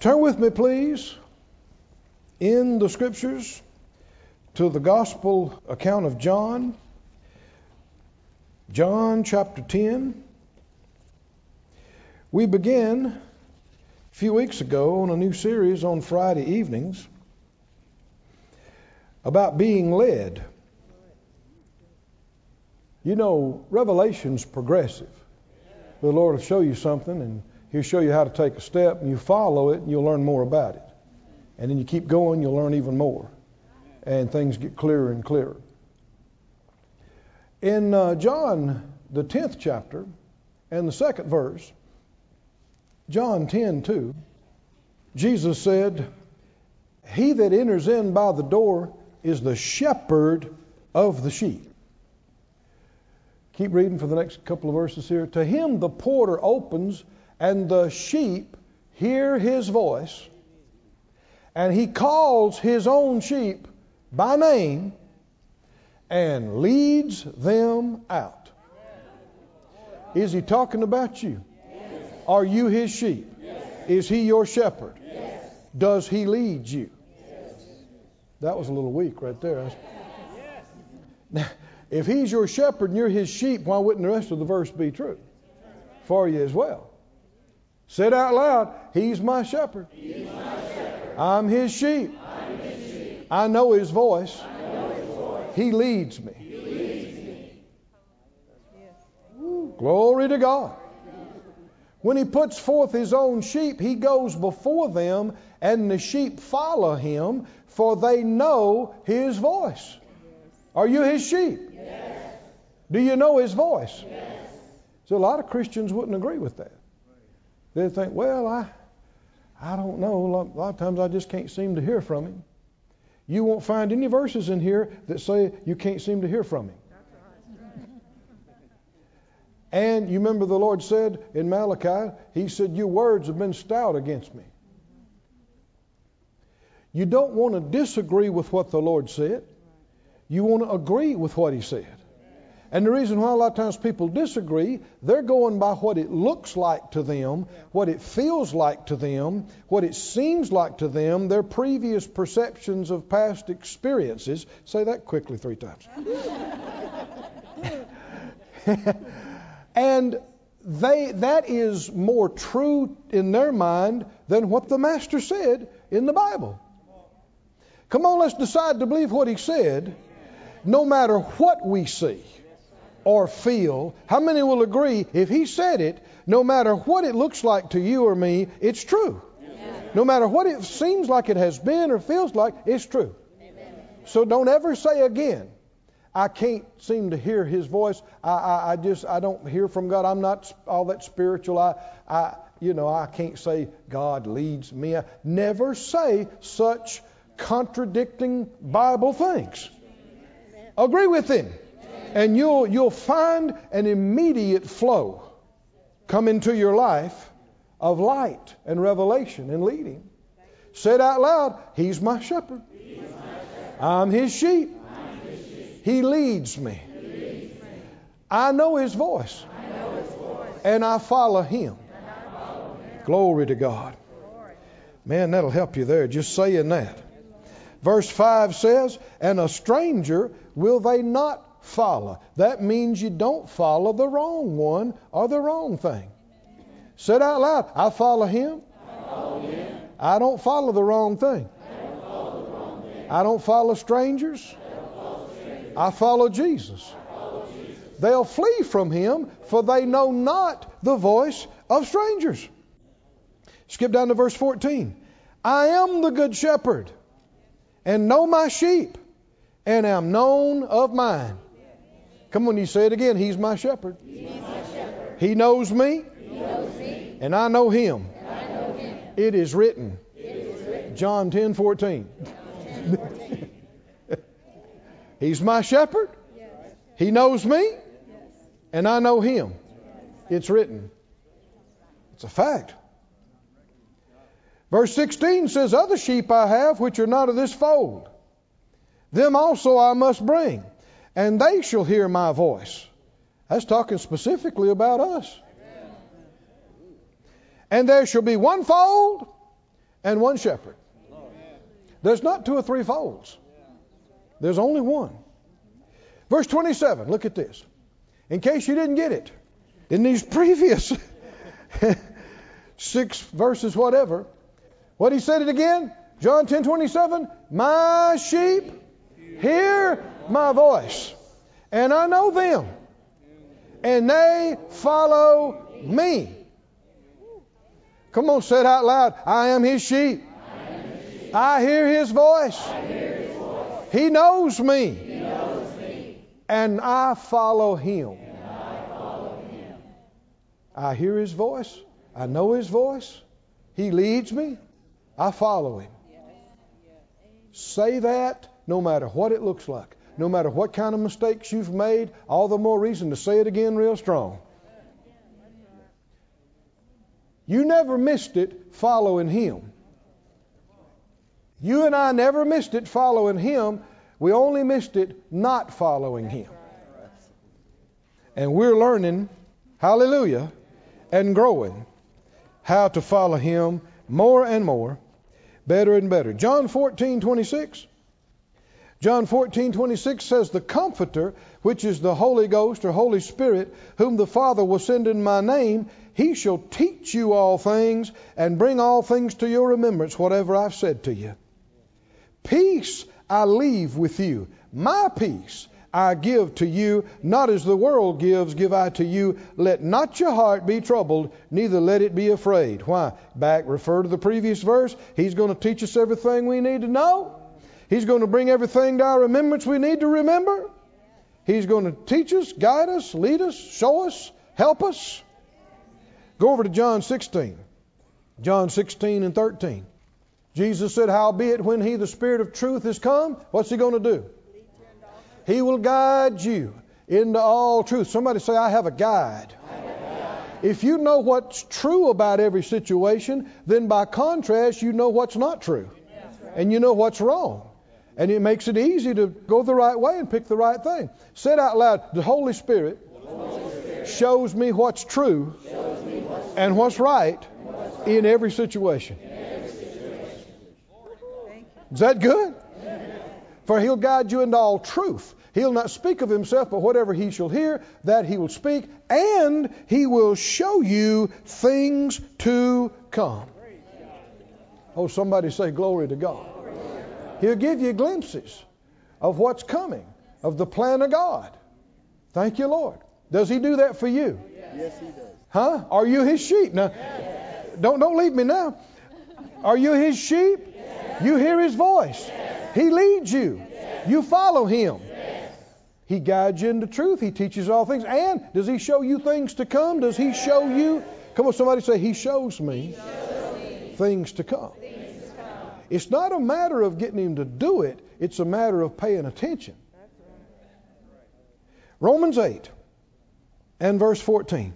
Turn with me, please, in the Scriptures to the Gospel account of John. John chapter 10. We began a few weeks ago on a new series on Friday evenings about being led. You know, Revelation's progressive. The Lord will show you something, and He'll show you how to take a step, and you follow it, and you'll learn more about it. And then you keep going, you'll learn even more. And things get clearer and clearer. In John, the 10th chapter, and the 2nd verse, John 10:2, Jesus said, "He that enters in by the door is the shepherd of the sheep." Keep reading for the next couple of verses here. "To him the porter opens, and the sheep hear his voice, and he calls his own sheep by name and leads them out." Is he talking about you? Yes. Are you his sheep? Yes. Is he your shepherd? Yes. Does he lead you? Yes. That was a little weak right there. Now, if he's your shepherd and you're his sheep, why wouldn't the rest of the verse be true for you as well? Said out loud, "He's my shepherd. He's my shepherd. I'm his sheep. I'm his sheep. I know his voice. I know his voice. He leads me." He leads me. Woo, glory to God. "When he puts forth his own sheep, he goes before them, and the sheep follow him, for they know his voice." Are you his sheep? Yes. Do you know his voice? Yes. So a lot of Christians wouldn't agree with that. They think, "Well, I don't know. A lot of times I just can't seem to hear from him." You won't find any verses in here that say you can't seem to hear from him. And you remember the Lord said in Malachi, he said, "Your words have been stout against me." You don't want to disagree with what the Lord said. You want to agree with what he said. And the reason why a lot of times people disagree, they're going by what it looks like to them, what it feels like to them, what it seems like to them, their previous perceptions of past experiences. Say that quickly 3 times. And that is more true in their mind than what the Master said in the Bible. Come on, let's decide to believe what he said, no matter what we see or feel. How many will agree if he said it, no matter what it looks like to you or me, it's true? Yes. No matter what it seems like it has been or feels like, it's true. Amen. So don't ever say again, "I can't seem to hear his voice. I don't hear from God. I'm not all that spiritual. I can't say God leads me." Never say such contradicting Bible things. Amen. Agree with him. And you'll find an immediate flow come into your life of light and revelation and leading. Said out loud, "He's my shepherd. He's my shepherd. I'm his sheep. I'm his sheep. He leads me. He leads me. I know his voice. I know his voice. And I follow him." Glory to God. Man, that'll help you there, just saying that. Verse 5 says, "And a stranger will they not follow." That means you don't follow the wrong one or the wrong thing. Said out loud, "I follow him. I follow him. I don't follow the wrong thing. I don't follow the wrong thing. I don't follow strangers. I don't follow strangers. I follow Jesus. I follow Jesus. They'll flee from him, for they know not the voice of strangers." Skip down to verse 14. "I am the good shepherd, and know my sheep, and am known of mine." Come on, you say it again. "He's my shepherd. He's my shepherd. He knows me. He knows me. And I know him. And I know him. It is written." It is written. John 10:14. He's my shepherd. Yes. He knows me. Yes. And I know him. It's written. It's a fact. Verse 16 says, "Other sheep I have which are not of this fold. Them also I must bring, and they shall hear my voice." That's talking specifically about us. Amen. "And there shall be one fold, and one shepherd. There's not two or three folds. There's only one. Verse 27, look at this. In case you didn't get it, in these previous 6 verses, whatever, what he said it again? John 10:27, my sheep hear my voice, and I know them, and they follow me. Come on, say it out loud. I am his sheep. I hear his voice. He knows me. And I follow him. I hear his voice. I know his voice. He leads me. I follow him. Say that no matter what it looks like. No matter what kind of mistakes you've made, all the more reason to say it again real strong. You never missed it following him. You and I never missed it following him. We only missed it not following him. And we're learning, hallelujah, and growing how to follow him more and more, better and better. John 14:26 says, the Comforter, which is the Holy Ghost or Holy Spirit, whom the Father will send in my name, he shall teach you all things and bring all things to your remembrance, whatever I've said to you. Peace I leave with you. My peace I give to you, not as the world gives, give I to you. Let not your heart be troubled, neither let it be afraid. Why? Refer to the previous verse. He's going to teach us everything we need to know. He's going to bring everything to our remembrance we need to remember. He's going to teach us, guide us, lead us, show us, help us. Go over to John 16. John 16:13. Jesus said, howbeit when he, the Spirit of truth, is come, what's he going to do? He will guide you into all truth. Somebody say, I have a guide. If you know what's true about every situation, then by contrast, you know what's not true. And you know what's wrong. And it makes it easy to go the right way and pick the right thing. Say it out loud. The Holy Spirit, shows me what's true and what's right in every situation. Is that good? Amen. For he'll guide you into all truth. He'll not speak of himself, but whatever he shall hear, that he will speak, and he will show you things to come. Oh, somebody say glory to God. He'll give you glimpses of what's coming, of the plan of God. Thank you, Lord. Does he do that for you? Yes, he does. Huh? Are you his sheep? Now, don't leave me now. Are you his sheep? You hear his voice. Yes. He leads you. Yes. You follow him. Yes. He guides you into truth. He teaches all things. And does he show you things to come? Does he show you? Come on, somebody say, he shows me, things to come. It's not a matter of getting him to do it. It's a matter of paying attention. Romans 8 and verse 14.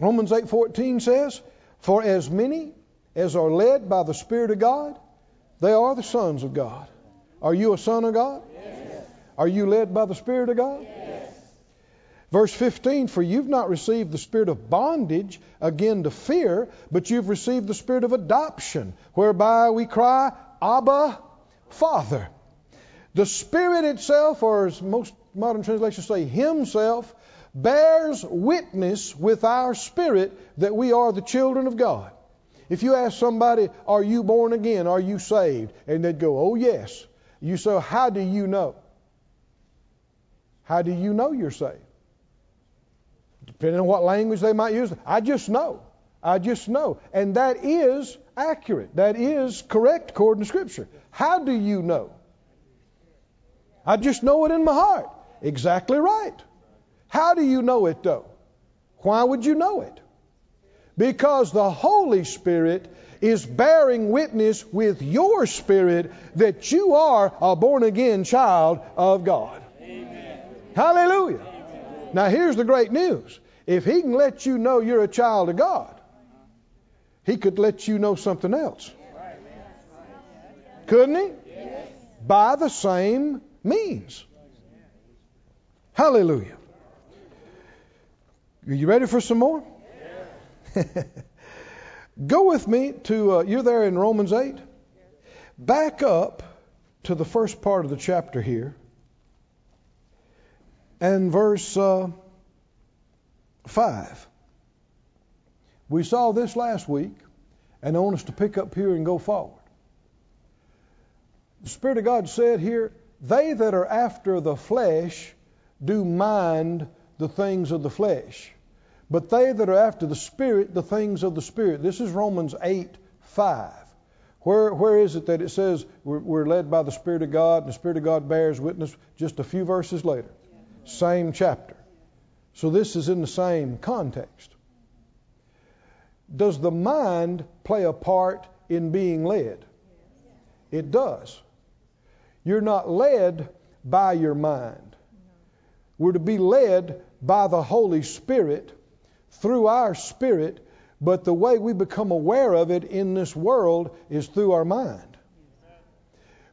Romans 8:14 says, for as many as are led by the Spirit of God, they are the sons of God. Are you a son of God? Yes. Are you led by the Spirit of God? Yes. Verse 15, for you've not received the spirit of bondage again to fear, but you've received the spirit of adoption, whereby we cry, Abba, Father. The Spirit itself, or as most modern translations say, himself, bears witness with our spirit that we are the children of God. If you ask somebody, are you born again? Are you saved? And they'd go, oh, yes. You say, how do you know? How do you know you're saved? Depending on what language they might use. I just know. I just know. And that is accurate. That is correct according to Scripture. How do you know? I just know it in my heart. Exactly right. How do you know it, though? Why would you know it? Because the Holy Spirit is bearing witness with your spirit that you are a born-again child of God. Amen. Hallelujah. Amen. Now, here's the great news. If he can let you know you're a child of God, he could let you know something else. Couldn't he? Yes. By the same means. Hallelujah. Are you ready for some more? Go with me to, you're there in Romans 8. Back up to the first part of the chapter here. And verse 5. We saw this last week, and I want us to pick up here and go forward. The Spirit of God said here, they that are after the flesh do mind the things of the flesh, but they that are after the Spirit, the things of the Spirit. This is Romans 8:5. Where is it that it says we're led by the Spirit of God, and the Spirit of God bears witness? Just a few verses later. Same chapter. So this is in the same context. Does the mind play a part in being led? It does. You're not led by your mind. We're to be led by the Holy Spirit through our spirit, but the way we become aware of it in this world is through our mind.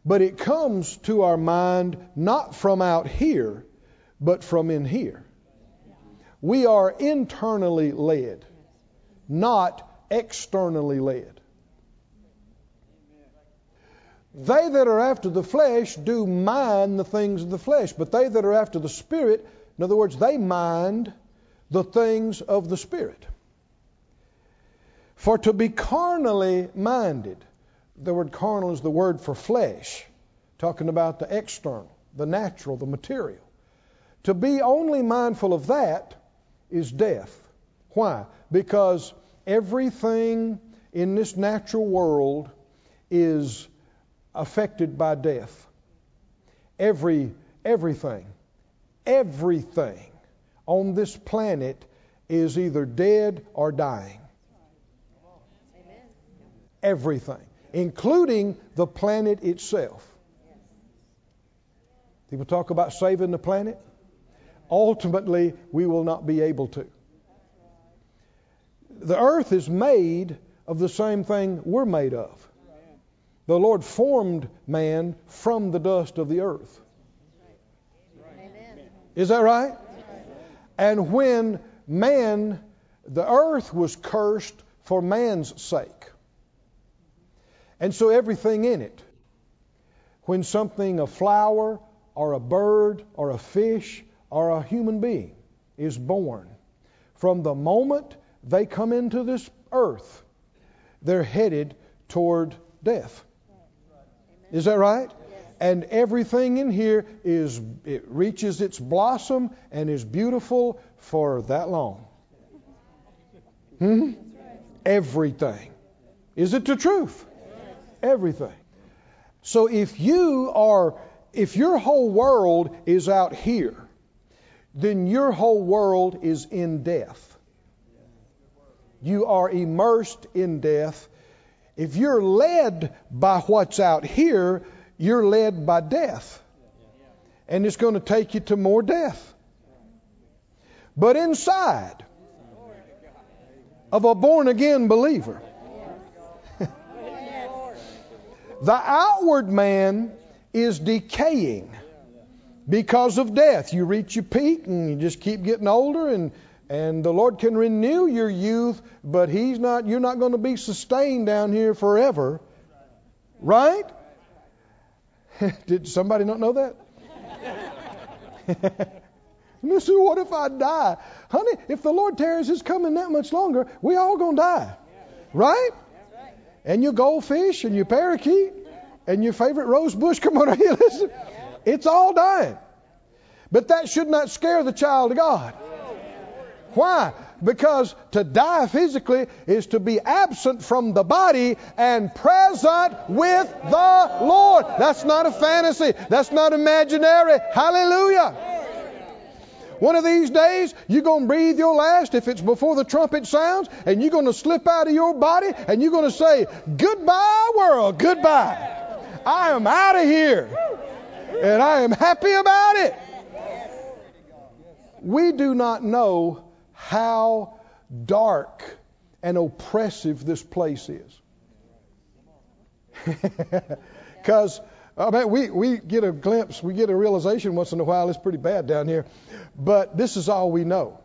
But it comes to our mind not from out here, but from in here. We are internally led, not externally led. They that are after the flesh do mind the things of the flesh, but they that are after the Spirit, in other words, they mind the things of the Spirit. For to be carnally minded, the word carnal is the word for flesh, talking about the external, the natural, the material. To be only mindful of that is death. Why? Because everything in this natural world is affected by death. Everything on this planet is either dead or dying. Everything, including the planet itself. People talk about saving the planet. Ultimately, we will not be able to. The earth is made of the same thing we're made of. The Lord formed man from the dust of the earth. Is that right? And when man, the earth was cursed for man's sake. And so everything in it, when something, a flower or a bird or a fish or a human being is born, from the moment they come into this earth, they're headed toward death. Is that right? Yes. And everything in here is, it reaches its blossom and is beautiful for that long. Hmm? Everything. Is it the truth? Yes. Everything. So if your whole world is out here, then your whole world is in death. You are immersed in death. If you're led by what's out here, you're led by death. And it's going to take you to more death. But inside of a born-again believer, the outward man is decaying because of death. You reach your peak and you just keep getting older, and the Lord can renew your youth, but you're not going to be sustained down here forever. Right? Did somebody not know that? Listen, what if I die? Honey, if the Lord tarries His coming that much longer, we all going to die. Right? And your goldfish and your parakeet and your favorite rose bush, come on here, listen. It's all dying. But that should not scare the child of God. Why? Because to die physically is to be absent from the body and present with the Lord. That's not a fantasy. That's not imaginary. Hallelujah. One of these days, you're going to breathe your last if it's before the trumpet sounds, and you're going to slip out of your body, and you're going to say, goodbye, world, goodbye. I am out of here, and I am happy about it. We do not know how dark and oppressive this place is. Because we get a glimpse, we get a realization once in a while, it's pretty bad down here. But this is all we know.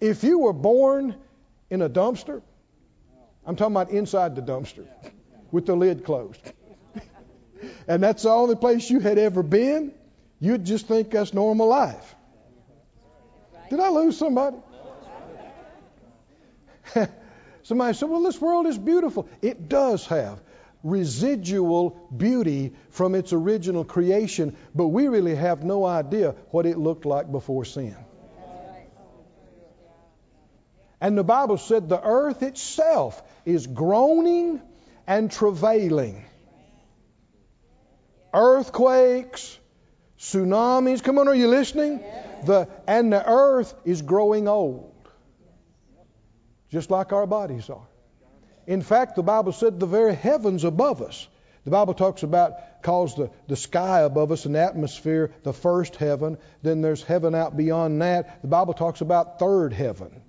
If you were born in a dumpster, I'm talking about inside the dumpster with the lid closed. And that's the only place you had ever been, you'd just think that's normal life. Did I lose somebody? Somebody said, well, this world is beautiful. It does have residual beauty from its original creation, but we really have no idea what it looked like before sin. And the Bible said the earth itself is groaning and travailing. Earthquakes, tsunamis. Come on, are you listening? And the earth is growing old, just like our bodies are. In fact, the Bible said the very heavens above us. The Bible talks about calls the sky above us and the atmosphere the first heaven. Then there's heaven out beyond that. The Bible talks about third heaven.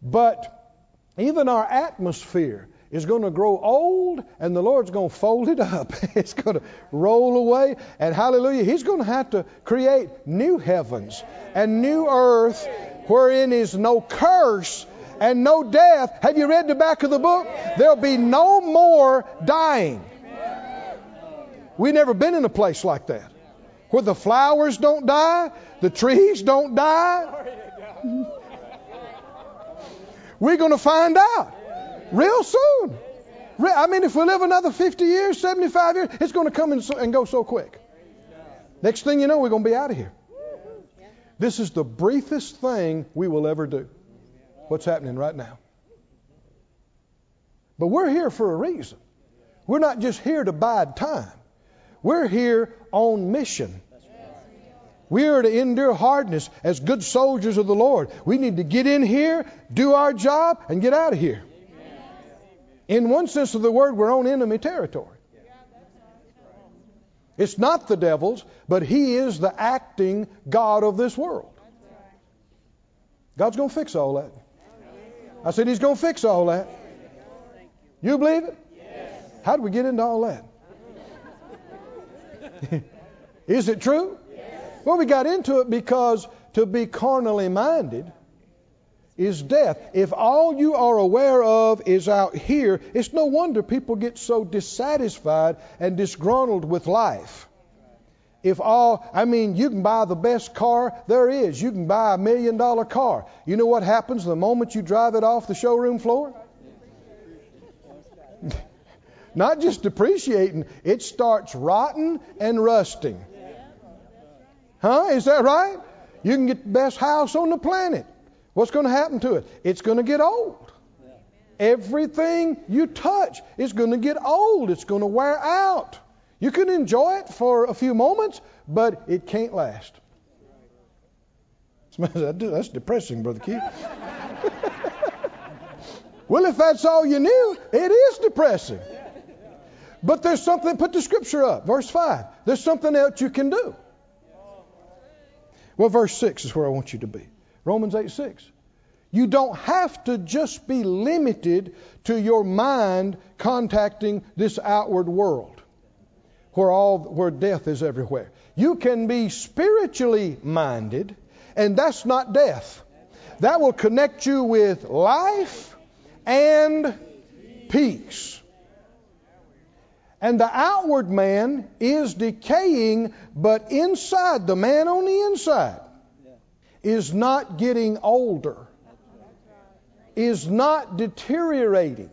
But even our atmosphere is going to grow old, and the Lord's going to fold it up. It's going to roll away, and hallelujah, He's going to have to create new heavens and new earth wherein is no curse and no death. Have you read the back of the book? There'll be no more dying. We've never been in a place like that where the flowers don't die, the trees don't die. We're going to find out real soon. I mean, if we live another 50 years, 75 years, it's going to come and go so quick. Next thing you know, we're going to be out of here. This is the briefest thing we will ever do, what's happening right now. But we're here for a reason. We're not just here to bide time. We're here on mission. We are to endure hardness as good soldiers of the Lord. We need to get in here, do our job, and get out of here. In one sense of the word, we're on enemy territory. It's not the devil's, but he is the acting God of this world. God's going to fix all that. I said He's going to fix all that. You believe it? How did we get into all that? Is it true? Well, we got into it because to be carnally minded is death. If all you are aware of is out here, it's no wonder people get so dissatisfied and disgruntled with life. You can buy the best car there is. You can buy $1 million car. You know what happens the moment you drive it off the showroom floor? Not just depreciating, it starts rotting and rusting. Huh? Is that right? You can get the best house on the planet. What's going to happen to it? It's going to get old. Everything you touch is going to get old. It's going to wear out. You can enjoy it for a few moments, but it can't last. That's depressing, Brother Keith. Well, if that's all you knew, it is depressing. But there's something, put the scripture up, verse 5. There's something else you can do. Well, verse 6 is where I want you to be. Romans 8:6. You don't have to just be limited to your mind contacting this outward world where death is everywhere. You can be spiritually minded, and that's not death. That will connect you with life and peace. And the outward man is decaying, but inside, the man on the inside is not getting older, is not deteriorating.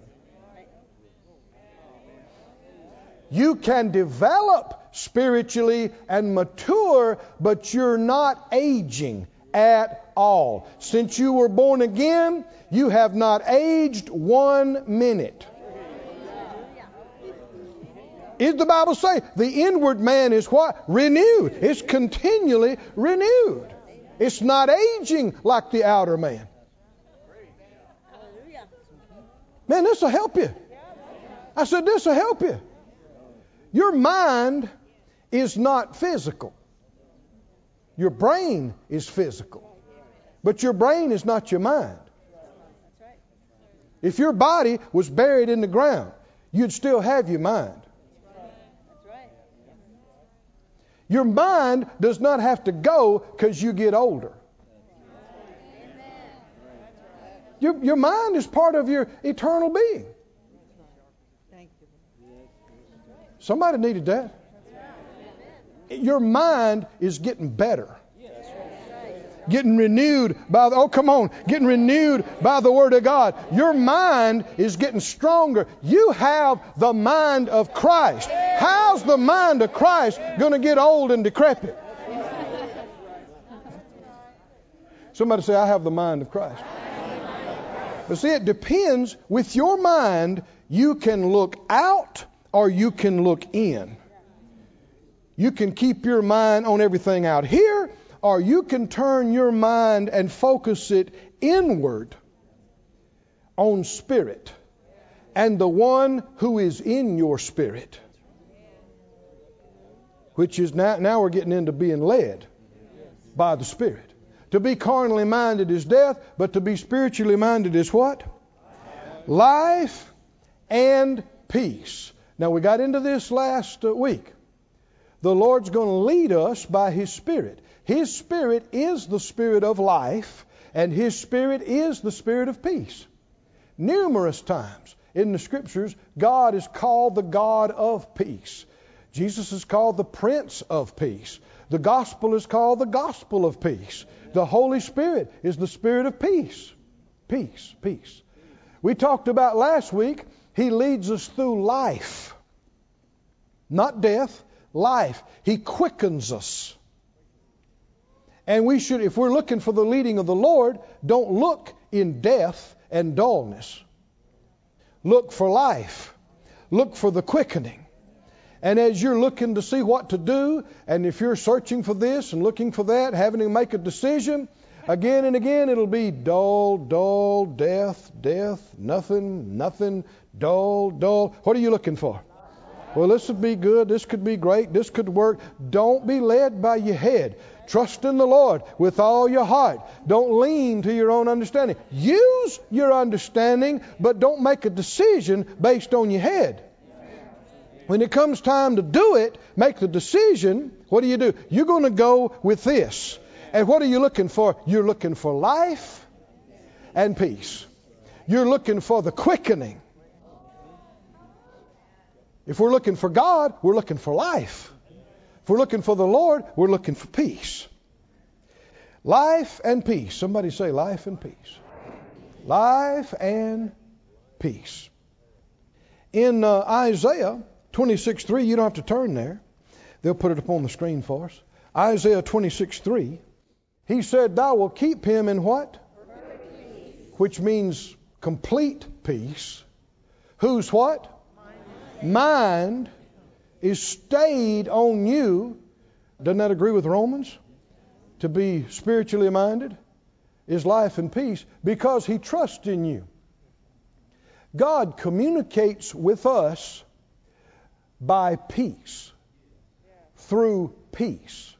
You can develop spiritually and mature, but you're not aging at all. Since you were born again, you have not aged 1 minute. Is the Bible say the inward man is what? Renewed. It's continually renewed. It's not aging like the outer man. Man, this will help you. I said this will help you. Your mind is not physical. Your brain is physical. But your brain is not your mind. If your body was buried in the ground, you'd still have your mind. Your mind does not have to go because you get older. Your mind is part of your eternal being. Somebody needed that. Your mind is getting better. Getting renewed by the, getting renewed by the Word of God. Your mind is getting stronger. You have the mind of Christ. How's the mind of Christ going to get old and decrepit? Somebody say, I have the mind of Christ. But see, it depends. With your mind, you can look out or you can look in. You can keep your mind on everything out here, or you can turn your mind and focus it inward on spirit and the one who is in your spirit, which is now we're getting into being led by the Spirit. To be carnally minded is death, but to be spiritually minded is what? Life and peace. Now, we got into this last week. The Lord's going to lead us by His Spirit. His Spirit is the Spirit of life, and His Spirit is the Spirit of peace. Numerous times in the Scriptures, God is called the God of peace. Jesus is called the Prince of Peace. The Gospel is called the Gospel of Peace. The Holy Spirit is the Spirit of peace. Peace, peace. We talked about last week, He leads us through life. Not death, life. He quickens us. And we should, if we're looking for the leading of the Lord, don't look in death and dullness. Look for life. Look for the quickening. And as you're looking to see what to do, and if you're searching for this and looking for that, having to make a decision, again and again it'll be dull, death, death, nothing, dull. What are you looking for? Well, this would be good. This could be great. This could work. Don't be led by your head. Trust in the Lord with all your heart. Don't lean to your own understanding. Use your understanding, but don't make a decision based on your head. When it comes time to do it, make the decision. What do? You're going to go with this. And what are you looking for? You're looking for life and peace. You're looking for the quickening. If we're looking for God, we're looking for life. If we're looking for the Lord, we're looking for peace. Life and peace. Somebody say life and peace. Life and peace. In Isaiah 26:3, you don't have to turn there. They'll put it up on the screen for us. Isaiah 26:3, He said, Thou wilt keep him in what? Which means complete peace. Who's what? Mind is stayed on you. Doesn't that agree with Romans? To be spiritually minded is life and peace because He trusts in you. God communicates with us by peace, through peace.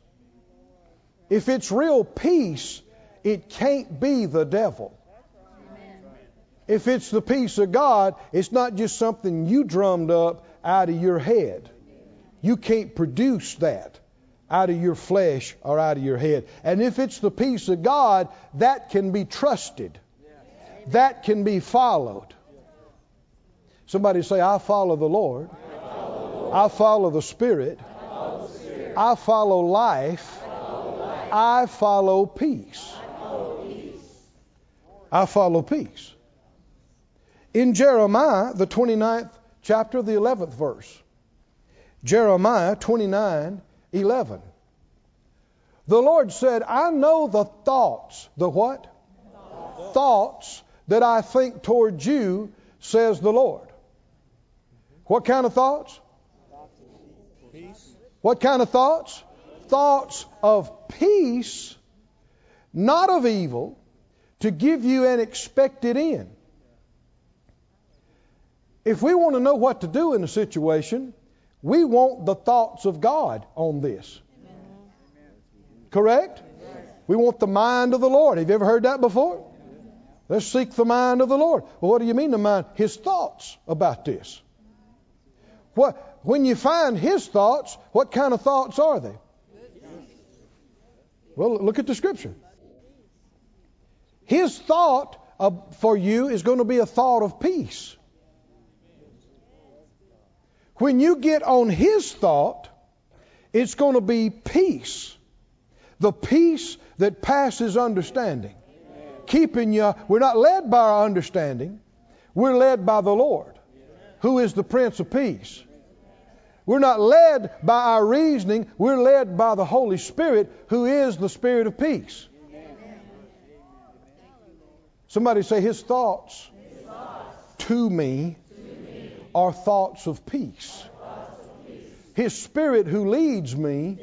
If it's real peace, it can't be the devil. If it's the peace of God, it's not just something you drummed up out of your head. You can't produce that out of your flesh or out of your head. And if it's the peace of God, that can be trusted. That can be followed. Somebody say, I follow the Lord. I follow the Spirit. I follow life. I follow peace. I follow peace. In Jeremiah, the 29th chapter, the 11th verse. Jeremiah 29:11. The Lord said, I know the thoughts. The what? Thoughts that I think toward you, says the Lord. What kind of thoughts? Peace. What kind of thoughts? Thoughts of peace, not of evil, to give you an expected end. If we want to know what to do in a situation, we want the thoughts of God on this. Amen. Correct? Yes. We want the mind of the Lord. Have you ever heard that before? Yes. Let's seek the mind of the Lord. Well, what do you mean the mind? His thoughts about this. What? When you find His thoughts, what kind of thoughts are they? Well, look at the Scripture. His thought for you is going to be a thought of peace. When you get on His thought, it's going to be peace. The peace that passes understanding. Amen. Keeping you, we're not led by our understanding. We're led by the Lord, who is the Prince of Peace. We're not led by our reasoning. We're led by the Holy Spirit, who is the Spirit of Peace. Amen. Somebody say, His thoughts, to me are thoughts of peace. His Spirit who leads me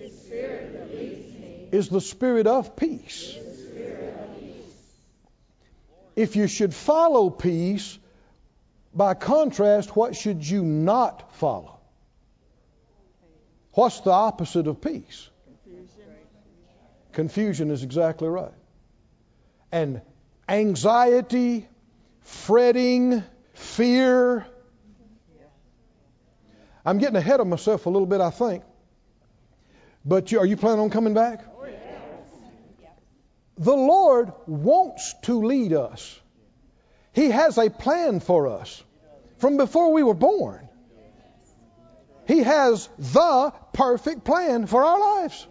is the Spirit of peace. If you should follow peace, by contrast, what should you not follow? What's the opposite of peace? Confusion is exactly right. And anxiety, fretting, fear. I'm getting ahead of myself a little bit, I think. But are you planning on coming back? The Lord wants to lead us. He has a plan for us from before we were born. He has the perfect plan for our lives.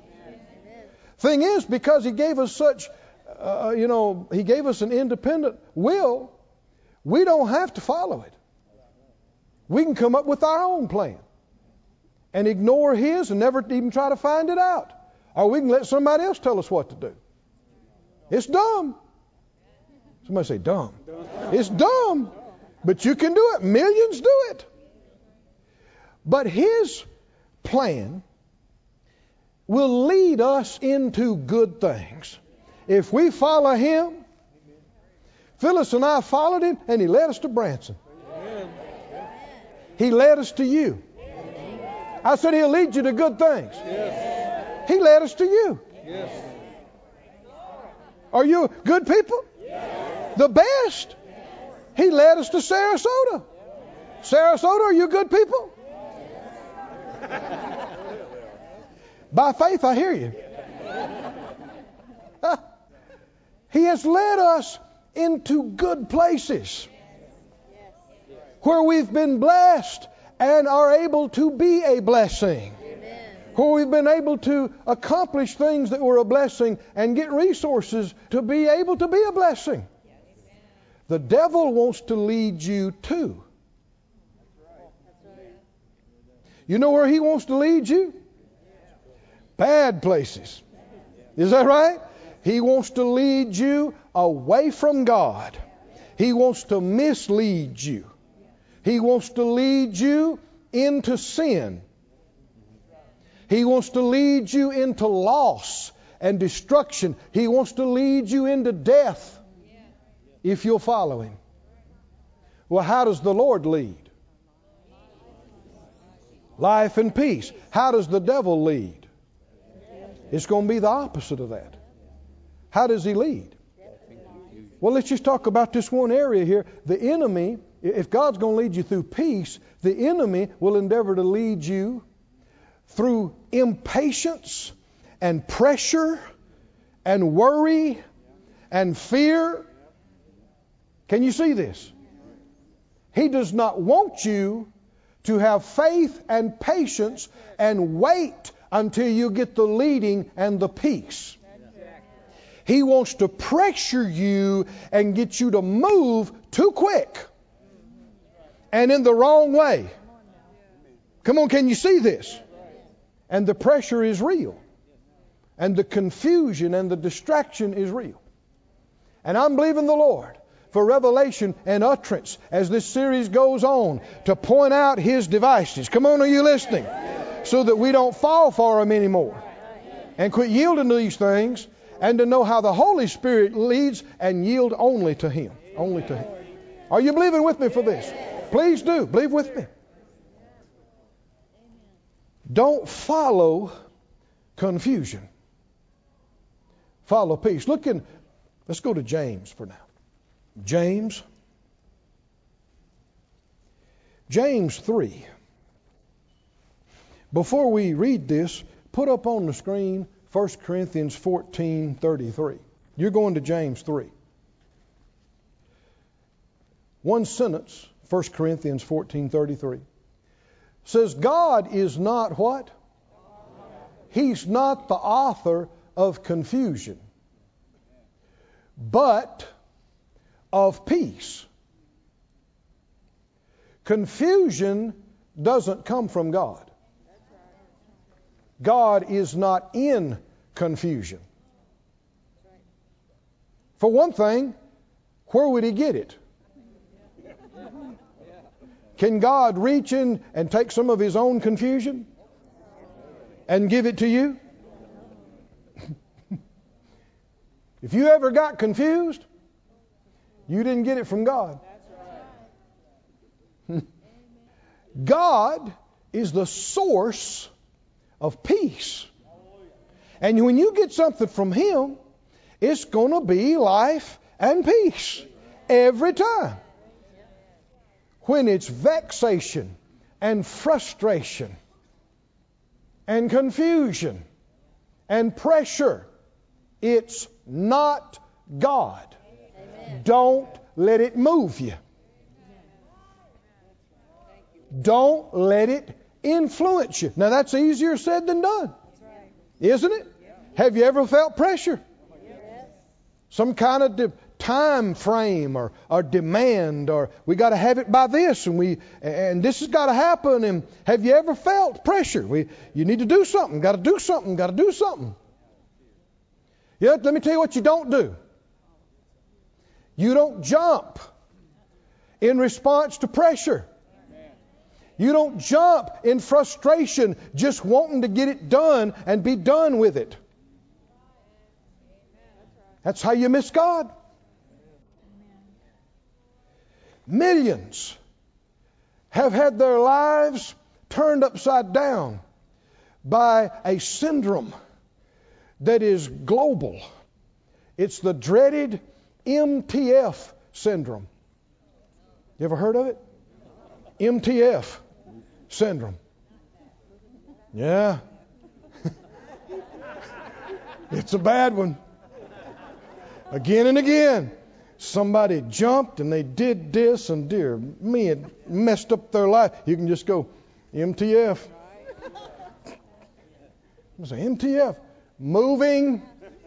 Thing is, because He gave us such, He gave us an independent will, we don't have to follow it. We can come up with our own plan and ignore His and never even try to find it out. Or we can let somebody else tell us what to do. It's dumb. Somebody say dumb. It's dumb. But you can do it. Millions do it. But His plan will lead us into good things. If we follow Him, Phyllis and I followed Him and He led us to Branson. He led us to you. I said He'll lead you to good things. He led us to you. Are you good people? Yes. The best? Yes. He led us to Sarasota. Yes. Sarasota, are you good people? Yes. By faith, I hear you. He has led us into good places where we've been blessed and are able to be a blessing. Where we've been able to accomplish things that were a blessing and get resources to be able to be a blessing. The devil wants to lead you to. You know where he wants to lead you? Bad places. Is that right? He wants to lead you away from God. He wants to mislead you. He wants to lead you into sin. He wants to lead you into loss and destruction. He wants to lead you into death if you'll follow Him. Well, how does the Lord lead? Life and peace. How does the devil lead? It's going to be the opposite of that. How does he lead? Well, let's just talk about this one area here. The enemy, if God's going to lead you through peace, the enemy will endeavor to lead you through impatience and pressure and worry and fear. Can you see this? He does not want you to have faith and patience and wait until you get the leading and the peace. He wants to pressure you and get you to move too quick and in the wrong way. Come on, can you see this? And the pressure is real. And the confusion and the distraction is real. And I'm believing the Lord for revelation and utterance as this series goes on to point out His devices. Come on, are you listening? So that we don't fall for them anymore. And quit yielding to these things. And to know how the Holy Spirit leads and yield only to Him. Only to Him. Are you believing with me for this? Please do. Believe with me. Don't follow confusion. Follow peace. Let's go to James for now. James 3. Before we read this, put up on the screen 1 Corinthians 14:33. You're going to James 3. One sentence, 1 Corinthians 14:33, says God is not what? He's not the author of confusion, but of peace. Confusion doesn't come from God. God is not in confusion. For one thing, where would he get it? Can God reach in and take some of his own confusion and give it to you? If you ever got confused, you didn't get it from God. God is the source of peace. And when you get something from him, it's going to be life and peace every time. When it's vexation and frustration and confusion and pressure, it's not God. Amen. Don't let it move you. Don't let it influence you. Now that's easier said than done, isn't it? Have you ever felt pressure? Some kind of time frame or demand, or we got to have it by this, and this has got to happen. And have you ever felt pressure? You need to do something. Got to do something. Got to do something. Yeah, let me tell you what you don't do. You don't jump in response to pressure. You don't jump in frustration, just wanting to get it done and be done with it. That's how you miss God. Millions have had their lives turned upside down by a syndrome that is global. It's the dreaded MTF syndrome. You ever heard of it? MTF. Syndrome. Yeah. It's a bad one. Again and again, somebody jumped and they did this, and dear me, it messed up their life. You can just go, MTF. I say, MTF. Moving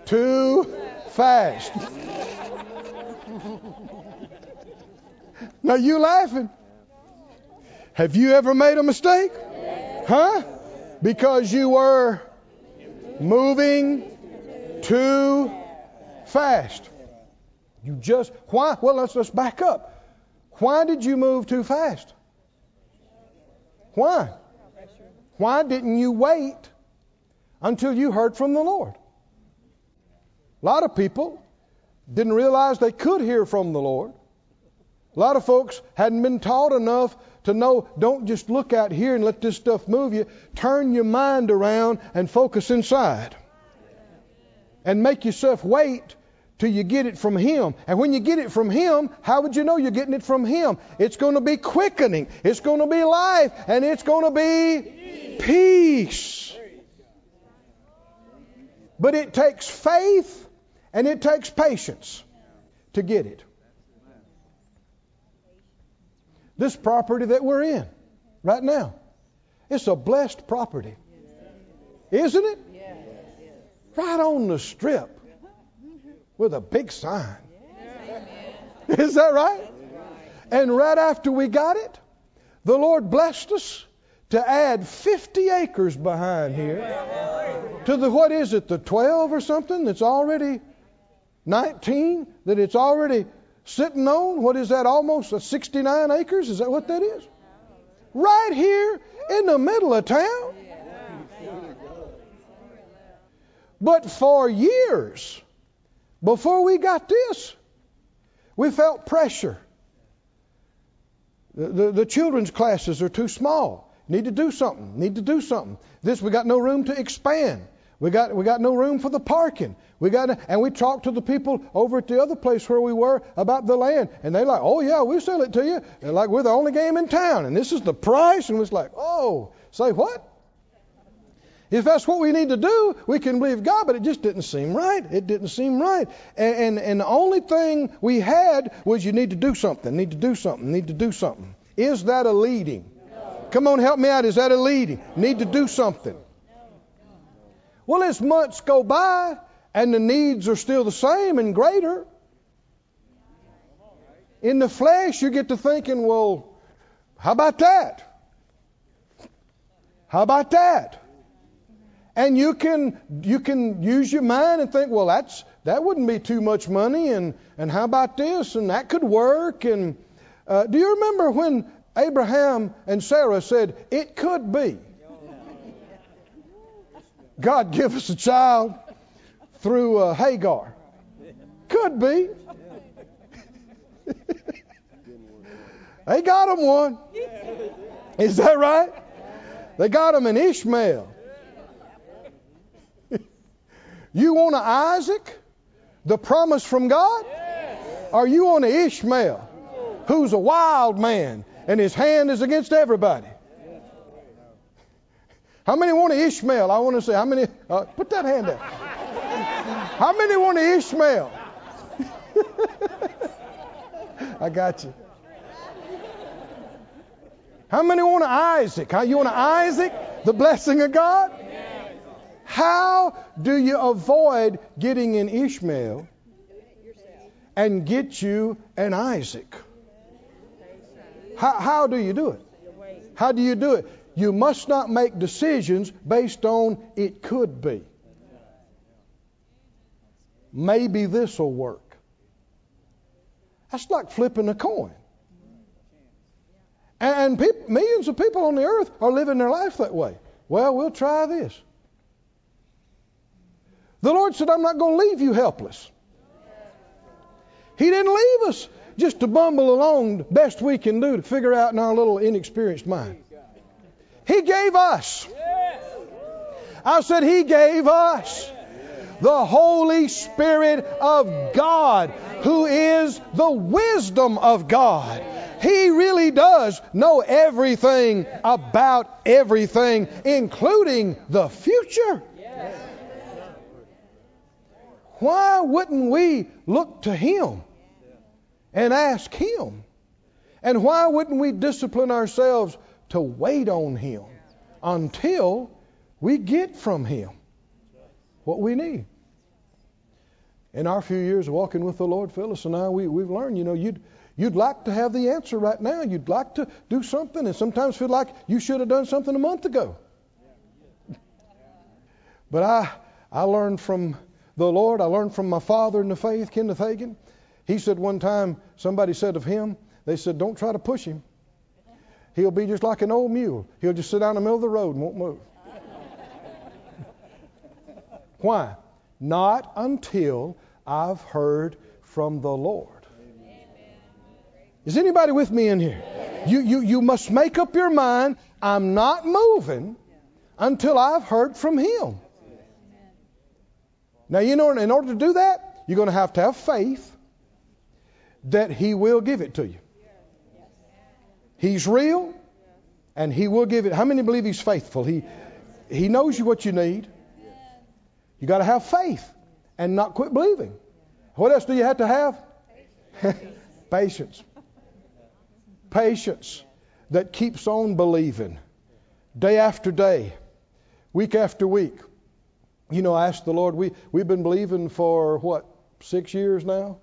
too fast. Now you laughing. Have you ever made a mistake? Huh? Because you were moving too fast. You just, why? Well, let's back up. Why did you move too fast? Why? Why didn't you wait until you heard from the Lord? A lot of people didn't realize they could hear from the Lord. A lot of folks hadn't been taught enough to know, don't just look out here and let this stuff move you. Turn your mind around and focus inside. And make yourself wait till you get it from him. And when you get it from him, how would you know you're getting it from him? It's going to be quickening. It's going to be life. And it's going to be peace. But it takes faith and it takes patience to get it. This property that we're in right now, it's a blessed property, isn't it? Right on the strip with a big sign. Is that right? And right after we got it, the Lord blessed us to add 50 acres behind here to the, what is it, the 12 or something that's already 19, that it's already sitting on, what is that, almost 69 acres? Is that what that is? Right here in the middle of town. But for years, before we got this, we felt pressure. The children's classes are too small. Need to do something. Need to do something. This, we got no room to expand. We got no room for the parking. And we talked to the people over at the other place where we were about the land, and they like, oh yeah, we'll sell it to you. And like, we're the only game in town, and this is the price. And it's like, oh, say what? If that's what we need to do, we can believe God, but it just didn't seem right. It didn't seem right. And the only thing we had was you need to do something, need to do something, need to do something. Is that a leading? No. Come on, help me out. Is that a leading? No. Need to do something. No. Well, as months go by and the needs are still the same and greater, in the flesh you get to thinking, well, how about that? How about that? And you can use your mind and think, well, that wouldn't be too much money, and how about this, and that could work. And do you remember when Abraham and Sarah said, it could be? God give us a child through Hagar. Could be. They got him one. Is that right? They got him an Ishmael. You want an Isaac, the promise from God? Or you want an Ishmael, who's a wild man and his hand is against everybody? How many want an Ishmael? I want to say, how many? Put that hand down. How many want an Ishmael? I got you. How many want an Isaac? You want an Isaac, the blessing of God? How do you avoid getting an Ishmael and get you an Isaac? How do you do it? How do you do it? You must not make decisions based on it could be. Maybe this will work. That's like flipping a coin. And millions of people on the earth are living their life that way. Well, we'll try this. The Lord said, I'm not going to leave you helpless. He didn't leave us just to bumble along the best we can do to figure out in our little inexperienced mind. He gave us. I said, He gave us the Holy Spirit of God, who is the wisdom of God. He really does know everything about everything, including the future. Why wouldn't we look to Him and ask Him? And why wouldn't we discipline ourselves to wait on Him until we get from Him what we need? In our few years of walking with the Lord, Phyllis and I, we've learned, you'd like to have the answer right now. You'd like to do something, and sometimes feel like you should have done something a month ago. But I learned from the Lord. I learned from my father in the faith, Kenneth Hagin. He said one time, somebody said of him, they said, don't try to push him. He'll be just like an old mule. He'll just sit down in the middle of the road and won't move. Why? Not until I've heard from the Lord. Is anybody with me in here? You must make up your mind, I'm not moving until I've heard from Him. Now, in order to do that, you're going to have faith that He will give it to you. He's real, and He will give it. How many believe He's faithful? He knows you what you need. You got to have faith and not quit believing. What else do you have to have? Patience. Patience that keeps on believing day after day, week after week. I asked the Lord, we've been believing for, 6 years now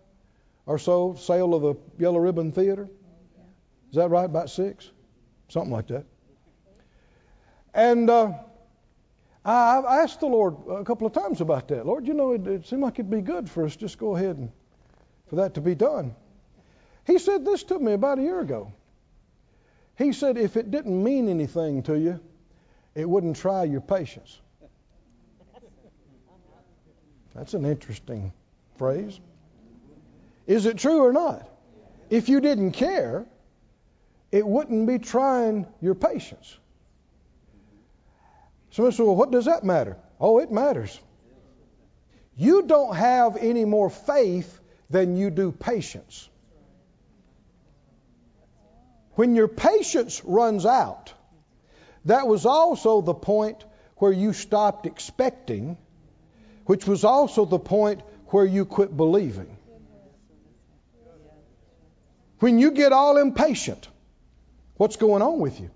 or so, sale of the Yellow Ribbon Theater. Is that right? About 6? Something like that. And I asked the Lord a couple of times about that. Lord, it seemed like it'd be good for us just go ahead and for that to be done. He said this to me about a year ago. He said, if it didn't mean anything to you, it wouldn't try your patience. That's an interesting phrase. Is it true or not? If you didn't care, it wouldn't be trying your patience. So I said, well, what does that matter? Oh, it matters. You don't have any more faith than you do patience. When your patience runs out, that was also the point where you stopped expecting, which was also the point where you quit believing. When you get all impatient, what's going on with you?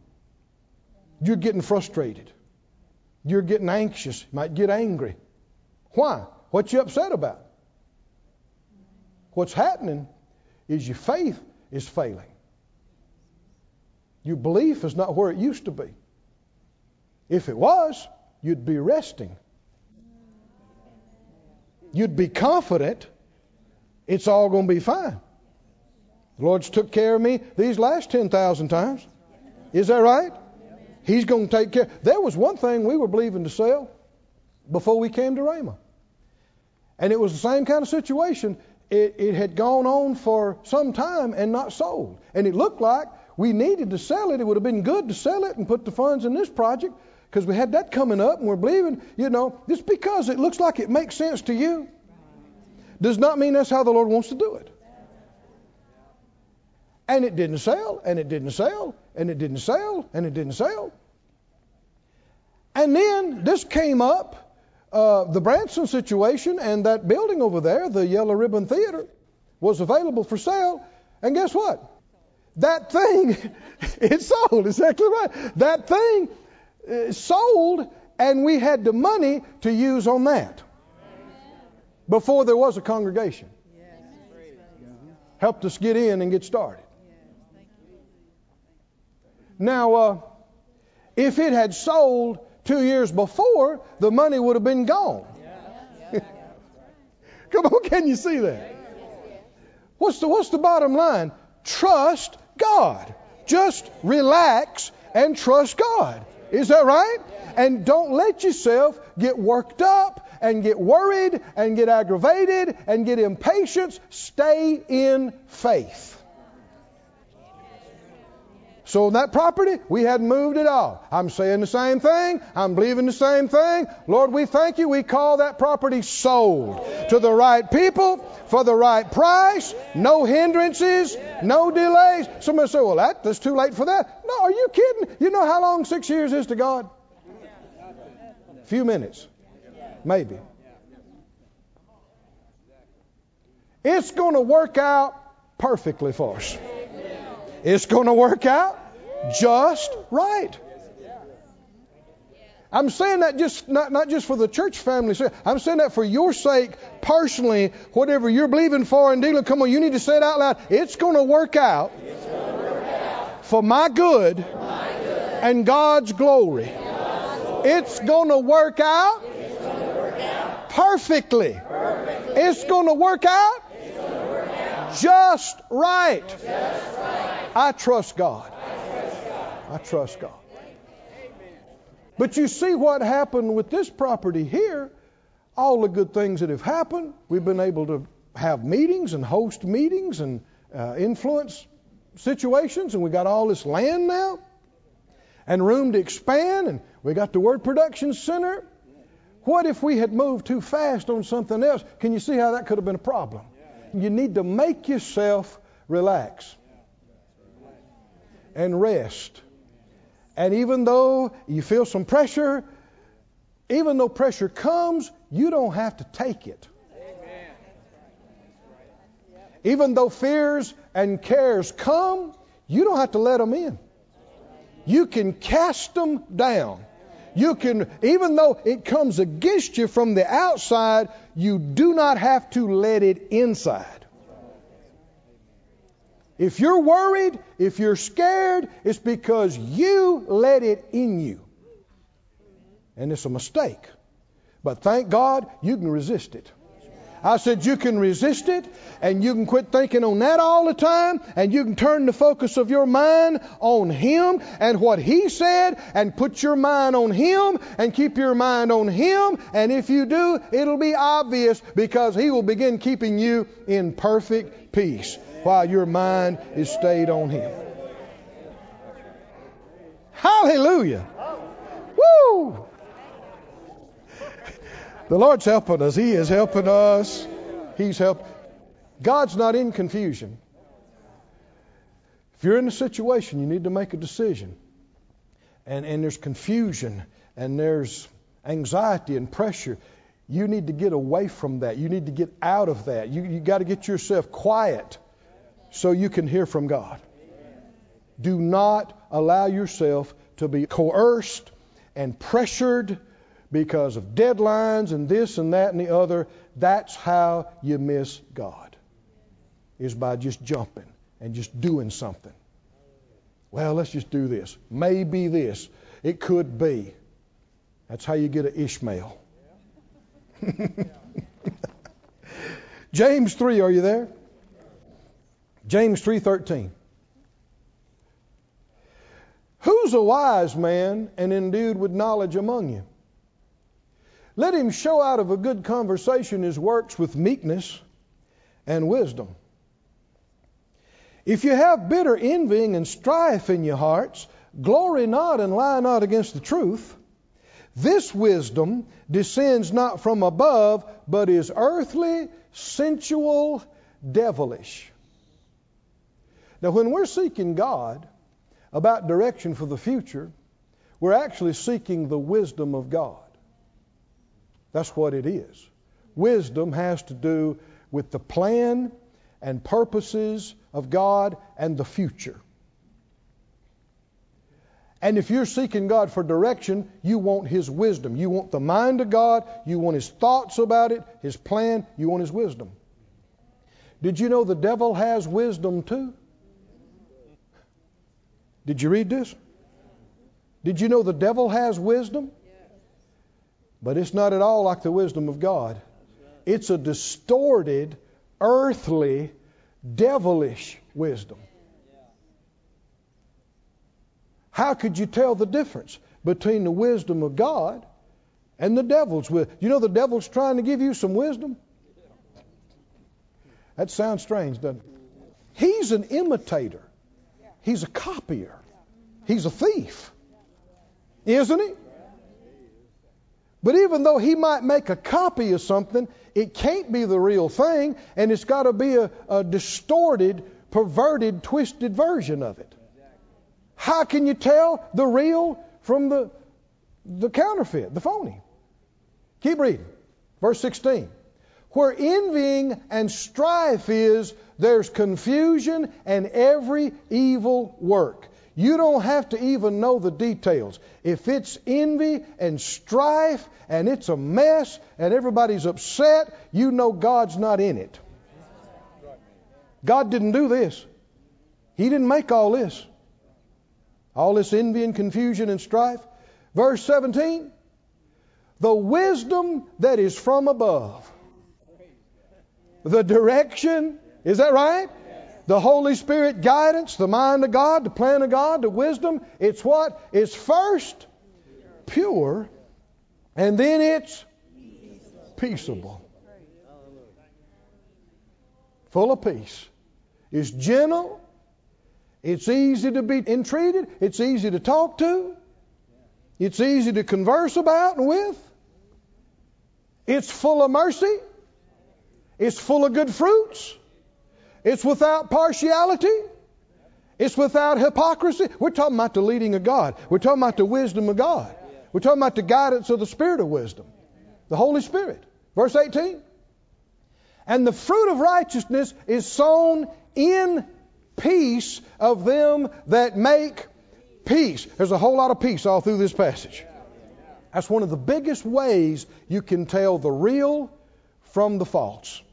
You're getting frustrated. You're getting anxious. You might get angry. Why? What you upset about? What's happening is your faith is failing. Your belief is not where it used to be. If it was, you'd be resting. You'd be confident it's all going to be fine. The Lord's took care of me these last 10,000 times. Is that right? He's going to take care. There was one thing we were believing to sell before we came to Ramah. And it was the same kind of situation. It had gone on for some time and not sold. And it looked like we needed to sell it. It would have been good to sell it and put the funds in this project because we had that coming up and we're believing, just because it looks like it makes sense to you does not mean that's how the Lord wants to do it. And it didn't sell, and it didn't sell, and it didn't sell, and it didn't sell. And then this came up, the Branson situation, and that building over there, the Yellow Ribbon Theater, was available for sale. And guess what? That thing, it sold, exactly right. That thing sold, and we had the money to use on that before there was a congregation. Helped us get in and get started. Now, if it had sold 2 years before, the money would have been gone. Come on, can you see that? What's the bottom line? Trust God. Just relax and trust God. Is that right? And don't let yourself get worked up and get worried and get aggravated and get impatient. Stay in faith. So that property, we hadn't moved at all. I'm saying the same thing. I'm believing the same thing. Lord, we thank you. We call that property sold to the right people for the right price. No hindrances, no delays. Somebody say, well, that's too late for that. No, are you kidding? You know how long 6 years is to God? A few minutes, maybe. It's going to work out perfectly for us. It's going to work out just right. I'm saying that just not just for the church family. I'm saying that for your sake personally. Whatever you're believing for and dealing, come on, you need to say it out loud. It's going to work out for my good and God's glory. It's going to work out perfectly. It's going to work out just right. I trust God. I trust God. But you see what happened with this property here. All the good things that have happened. We've been able to have meetings and host meetings and influence situations. And we got all this land now and room to expand. And we got the Word Production Center. What if we had moved too fast on something else? Can you see how that could have been a problem? You need to make yourself relax and rest. And even though you feel some pressure, even though pressure comes, you don't have to take it. Amen. Even though fears and cares come, you don't have to let them in. You can cast them down. You can, even though it comes against you from the outside, you do not have to let it inside. If you're worried, if you're scared, it's because you let it in you. And it's a mistake. But thank God you can resist it. I said you can resist it, and you can quit thinking on that all the time, and you can turn the focus of your mind on Him and what He said, and put your mind on Him, and keep your mind on Him, and if you do, it'll be obvious because He will begin keeping you in perfect peace while your mind is stayed on Him. Hallelujah! Woo! The Lord's helping us. He is helping us. He's helping. God's not in confusion. If you're in a situation, you need to make a decision. And there's confusion and there's anxiety and pressure. You need to get away from that. You need to get out of that. You got to get yourself quiet so you can hear from God. Do not allow yourself to be coerced and pressured because of deadlines and this and that and the other. That's how you miss God, is by just jumping and just doing something. Well, let's just do this. Maybe this. It could be. That's how you get an Ishmael. James 3, are you there? James 3:13. Who's a wise man and endued with knowledge among you? Let him show out of a good conversation his works with meekness and wisdom. If you have bitter envying and strife in your hearts, glory not and lie not against the truth. This wisdom descends not from above, but is earthly, sensual, devilish. Now, when we're seeking God about direction for the future, we're actually seeking the wisdom of God. That's what it is. Wisdom has to do with the plan and purposes of God and the future. And if you're seeking God for direction, you want His wisdom. You want the mind of God. You want His thoughts about it, His plan. You want His wisdom. Did you know the devil has wisdom too? Did you read this? Did you know the devil has wisdom? But it's not at all like the wisdom of God. It's a distorted, earthly, devilish wisdom. How could you tell the difference between the wisdom of God and the devil's wisdom? You know the devil's trying to give you some wisdom? That sounds strange, doesn't it? He's an imitator. He's a copier. He's a thief. Isn't he? But even though he might make a copy of something, it can't be the real thing, and it's got to be a distorted, perverted, twisted version of it. How can you tell the real from the counterfeit, the phony? Keep reading. Verse 16. Where envying and strife is, there's confusion and every evil work. You don't have to even know the details. If it's envy and strife and it's a mess and everybody's upset, you know God's not in it. God didn't do this. He didn't make all this. All this envy and confusion and strife. Verse 17. The wisdom that is from above. The direction. Is that right? The Holy Spirit guidance, the mind of God, the plan of God, the wisdom. It's what? It's first pure, and then it's peaceable. Full of peace. It's gentle. It's easy to be entreated. It's easy to talk to. It's easy to converse about and with. It's full of mercy. It's full of good fruits. It's without partiality. It's without hypocrisy. We're talking about the leading of God. We're talking about the wisdom of God. We're talking about the guidance of the Spirit of wisdom, the Holy Spirit. Verse 18. And the fruit of righteousness is sown in peace of them that make peace. There's a whole lot of peace all through this passage. That's one of the biggest ways you can tell the real from the false.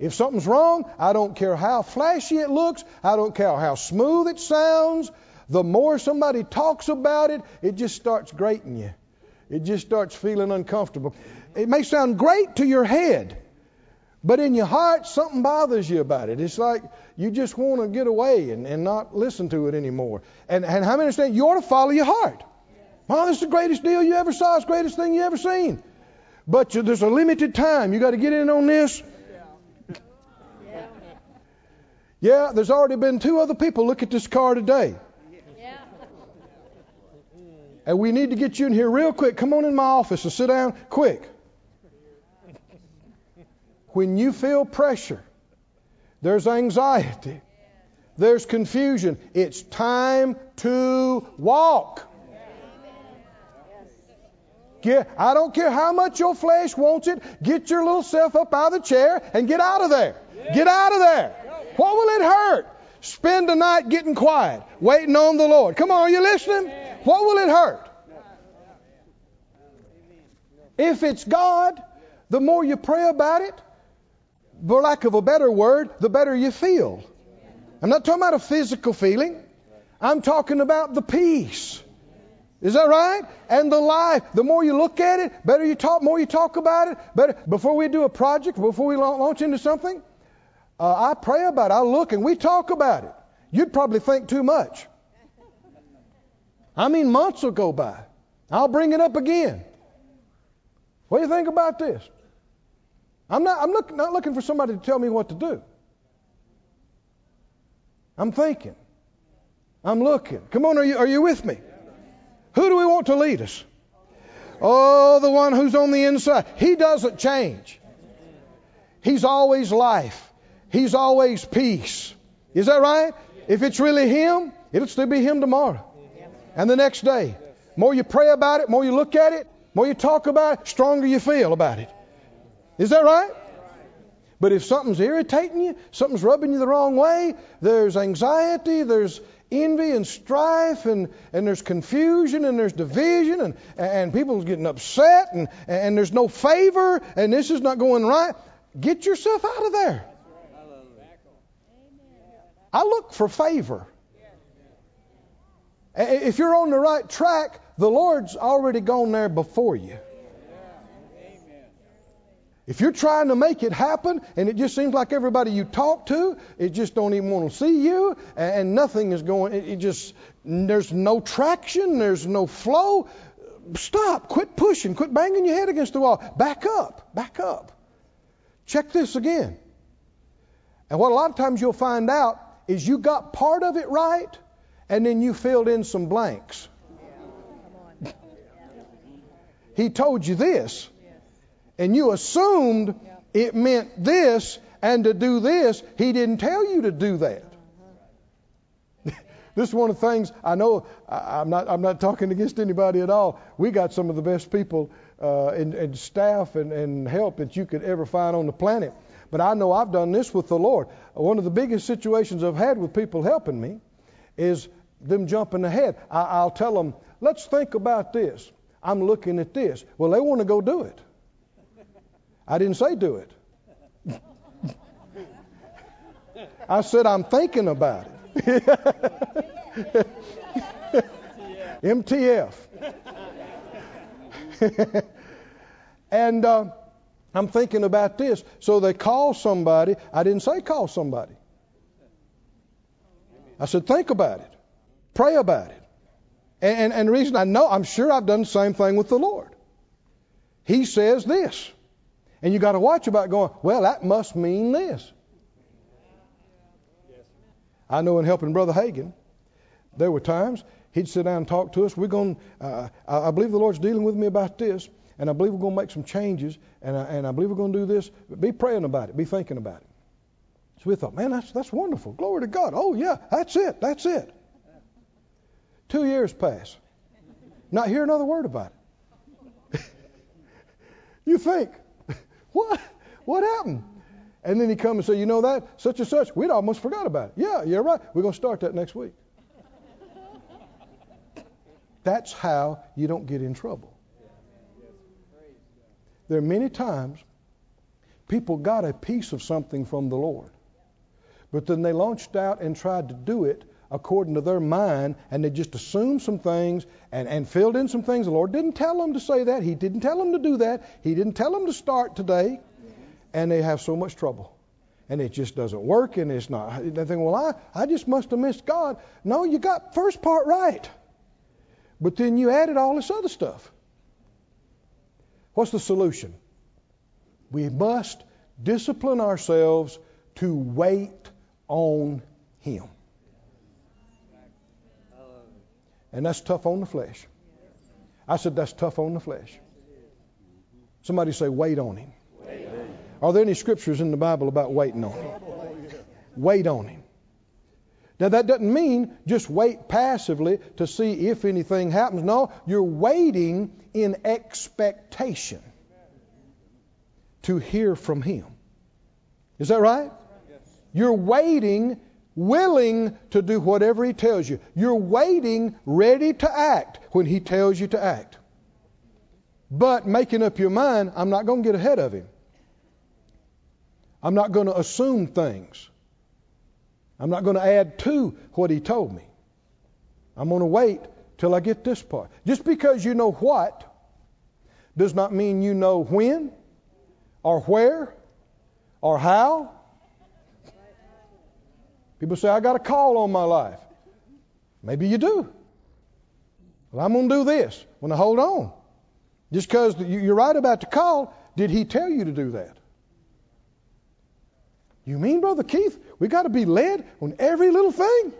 If something's wrong, I don't care how flashy it looks. I don't care how smooth it sounds. The more somebody talks about it, it just starts grating you. It just starts feeling uncomfortable. It may sound great to your head, but in your heart, something bothers you about it. It's like you just want to get away and not listen to it anymore. And how many understand? You ought to follow your heart. Well, this is the greatest deal you ever saw. It's the greatest thing you ever seen. But there's a limited time. You got to get in on this. Yeah, there's already been two other people look at this car today. Yeah. And we need to get you in here real quick. Come on in my office and sit down quick. When you feel pressure, there's anxiety, there's confusion. It's time to walk. I don't care how much your flesh wants it. Get your little self up out of the chair and get out of there. Get out of there. What will it hurt? Spend the night getting quiet, waiting on the Lord. Come on, are you listening? What will it hurt? If it's God, the more you pray about it, for lack of a better word, the better you feel. I'm not talking about a physical feeling. I'm talking about the peace. Is that right? And the life. The more you look at it, better you talk, more you talk about it. Better. Before we do a project, before we launch into something, I pray about it. I look and we talk about it. You'd probably think too much. I mean, months will go by. I'll bring it up again. What do you think about this? I'm not looking for somebody to tell me what to do. I'm thinking. I'm looking. Come on, are you with me? Who do we want to lead us? Oh, the one who's on the inside. He doesn't change. He's always life. He's always peace. Is that right? If it's really Him, it'll still be Him tomorrow and the next day. More you pray about it, more you look at it, more you talk about it, stronger you feel about it. Is that right? But if something's irritating you, something's rubbing you the wrong way, there's anxiety, there's envy and strife, and there's confusion, and there's division, and people's getting upset, and there's no favor, and this is not going right. Get yourself out of there. I look for favor. If you're on the right track, the Lord's already gone there before you. If you're trying to make it happen and it just seems like everybody you talk to, it just don't even want to see you, and nothing is going, it just, there's no traction, there's no flow. Stop, quit pushing, quit banging your head against the wall. Back up. Check this again. And what a lot of times you'll find out is you got part of it right and then you filled in some blanks. He told you this. And you assumed it meant this, and to do this, He didn't tell you to do that. This is one of the things I know. I'm not talking against anybody at all. We got some of the best people and staff and help that you could ever find on the planet. But I know I've done this with the Lord. One of the biggest situations I've had with people helping me is them jumping ahead. I'll tell them, let's think about this. I'm looking at this. Well, they want to go do it. I didn't say do it. I said I'm thinking about it. MTF. And I'm thinking about this. So they call somebody. I didn't say call somebody. I said think about it. Pray about it. And the reason I know, I'm sure I've done the same thing with the Lord. He says this. And you got to watch about going, well, that must mean this. I know in helping Brother Hagin, there were times he'd sit down and talk to us. We're going. I believe the Lord's dealing with me about this, and I believe we're going to make some changes, and I believe we're going to do this. But be praying about it. Be thinking about it. So we thought, man, that's wonderful. Glory to God. Oh, yeah, that's it. 2 years pass. Not hear another word about it. You think. What happened? And then he come and say, you know that, such and such, we'd almost forgot about it. Yeah, you're right. We're going to start that next week. That's how you don't get in trouble. There are many times people got a piece of something from the Lord, but then they launched out and tried to do it according to their mind, and they just assumed some things and filled in some things. The Lord didn't tell them to say that. He didn't tell them to do that. He didn't tell them to start today, and they have so much trouble. And it just doesn't work, and it's not. They think, well, I just must have missed God. No, you got first part right, but then you added all this other stuff. What's the solution? We must discipline ourselves to wait on Him. And that's tough on the flesh. I said that's tough on the flesh. Somebody say wait on Him. Wait. Are there any scriptures in the Bible about waiting on Him? Wait on Him. Now that doesn't mean just wait passively to see if anything happens. No, you're waiting in expectation to hear from Him. Is that right? Yes. You're waiting, willing to do whatever He tells you. You're waiting, ready to act when He tells you to act. But making up your mind, I'm not going to get ahead of Him. I'm not going to assume things. I'm not going to add to what He told me. I'm going to wait till I get this part. Just because you know what does not mean you know when or where or how. People say, I got a call on my life. Maybe you do. Well, I'm going to do this. Well, now hold on. Just because you're right about the call, did He tell you to do that? You mean, Brother Keith, we got to be led on every little thing?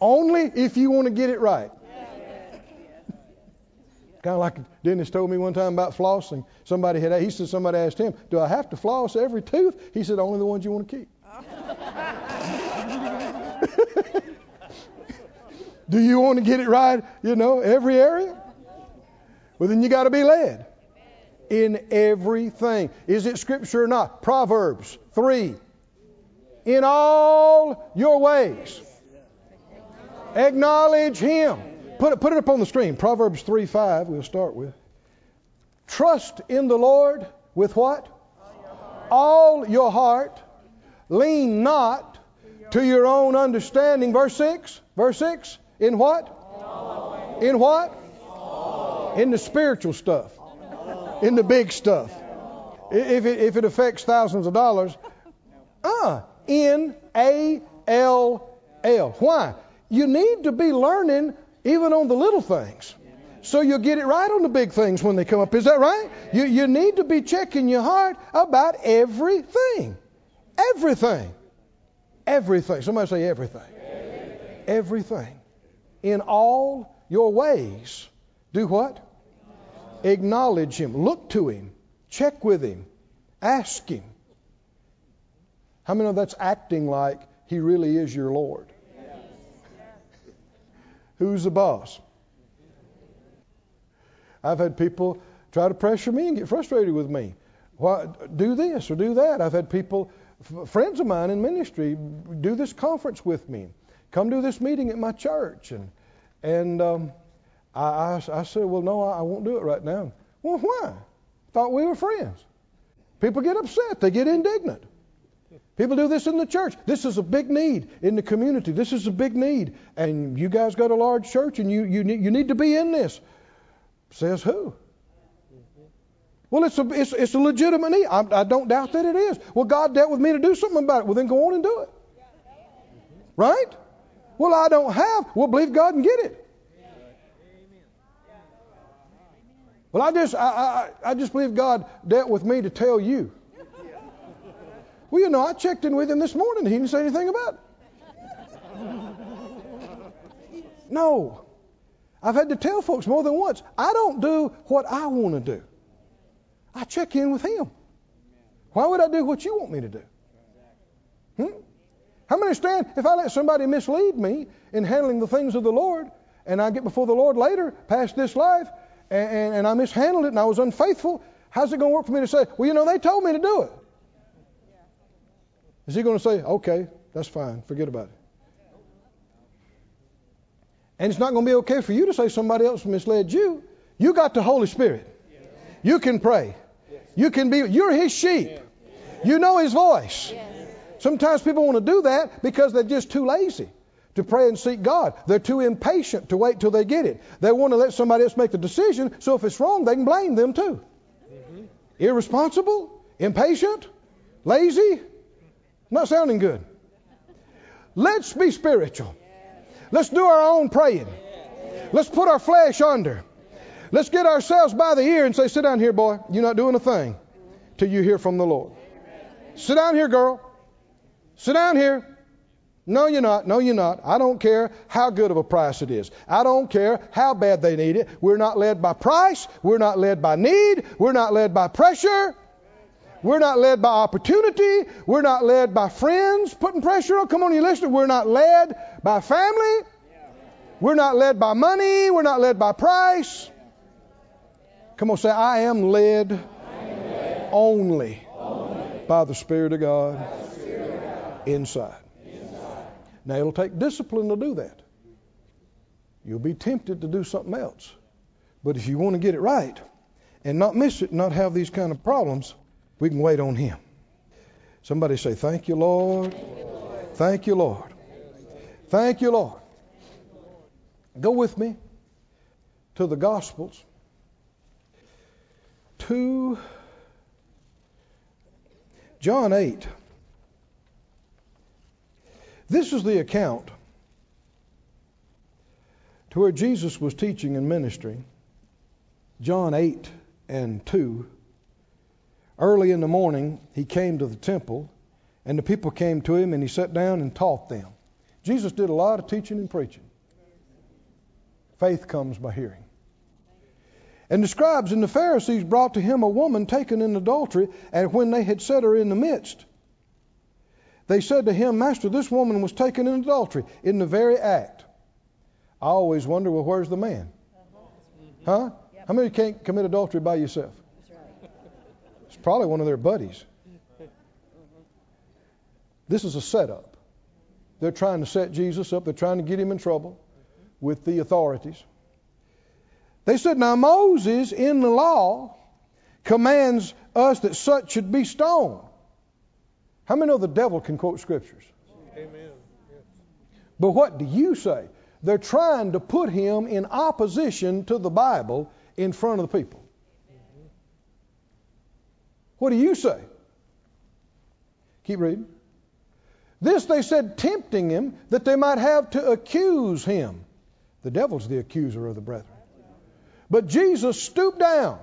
Only if you want to get it right. Kind of like Dennis told me one time about flossing. He said somebody asked him, do I have to floss every tooth? He said, only the ones you want to keep. Do you want to get it right, every area? Well, then you got to be led. In everything. Is it scripture or not? Proverbs 3. In all your ways. Acknowledge Him. Put it up on the screen. Proverbs 3:5 we'll start with. Trust in the Lord with what? All your heart. Lean not to your own understanding. Verse 6. In what? In what? In the spiritual stuff. In the big stuff. If it affects thousands of dollars. N-A-L-L. Why? You need to be learning even on the little things. So you'll get it right on the big things when they come up. Is that right? You need to be checking your heart about everything. Everything. Everything. Somebody say everything. Everything. In all your ways. Do what? Acknowledge Him. Look to Him. Check with Him. Ask Him. How many of that's acting like He really is your Lord? Yes. Who's the boss? I've had people try to pressure me and get frustrated with me. Why, do this or do that. I've had people, friends of mine in ministry, do this conference with me. Come do this meeting at my church. I said, well, no, I won't do it right now. Well, why? Thought we were friends. People get upset. They get indignant. People do this in the church. This is a big need in the community. This is a big need. And you guys got a large church, and you need to be in this. Says who? Well, it's a legitimate need. I don't doubt that it is. Well, God dealt with me to do something about it. Well, then go on and do it. Right? Well, I don't have. Well, believe God and get it. Well, I just believe God dealt with me to tell you. Well, I checked in with him this morning. He didn't say anything about it. No. I've had to tell folks more than once, I don't do what I want to do. I check in with him. Why would I do what you want me to do? How many understand if I let somebody mislead me in handling the things of the Lord, and I get before the Lord later, past this life, and I mishandled it and I was unfaithful, how's it going to work for me to say, well, they told me to do it? Is he going to say, okay, that's fine, forget about it? And it's not going to be okay for you to say somebody else misled you. You got the Holy Spirit. You can pray. You can be, you're his sheep. You know his voice. Sometimes people want to do that because they're just too lazy to pray and seek God. They're too impatient to wait till they get it. They want to let somebody else make the decision, so if it's wrong, they can blame them too. Irresponsible, impatient, lazy, not sounding good. Let's be spiritual. Let's do our own praying. Let's put our flesh under. Let's get ourselves by the ear and say, sit down here, boy. You're not doing a thing till you hear from the Lord. Sit down here, girl. Sit down here. No, you're not. No, you're not. I don't care how good of a price it is. I don't care how bad they need it. We're not led by price. We're not led by need. We're not led by pressure. We're not led by opportunity. We're not led by friends putting pressure on. Come on, you listen. We're not led by family. We're not led by money. We're not led by price. Come on, say, I am led, only by the Spirit of God, inside. Now, it'll take discipline to do that. You'll be tempted to do something else. But if you want to get it right and not miss it and not have these kind of problems, we can wait on Him. Somebody say, thank you, Lord. Thank you, Lord. Thank you, Lord. Go with me to the Gospels. 2, John 8. This is the account to where Jesus was teaching and ministering. John 8 and 2. Early in the morning, He came to the temple, and the people came to Him, and He sat down and taught them. Jesus did a lot of teaching and preaching. Faith comes by hearing. And the scribes and the Pharisees brought to Him a woman taken in adultery, and when they had set her in the midst, they said to Him, Master, this woman was taken in adultery, in the very act. I always wonder, well, where's the man? Huh? How many can't commit adultery by yourself? It's probably one of their buddies. This is a setup. They're trying to set Jesus up. They're trying to get Him in trouble with the authorities. They said, now Moses in the law commands us that such should be stoned. How many know the devil can quote scriptures? Amen. But what do you say? They're trying to put Him in opposition to the Bible in front of the people. What do you say? Keep reading. This they said, tempting Him, that they might have to accuse Him. The devil's the accuser of the brethren. But Jesus stooped down.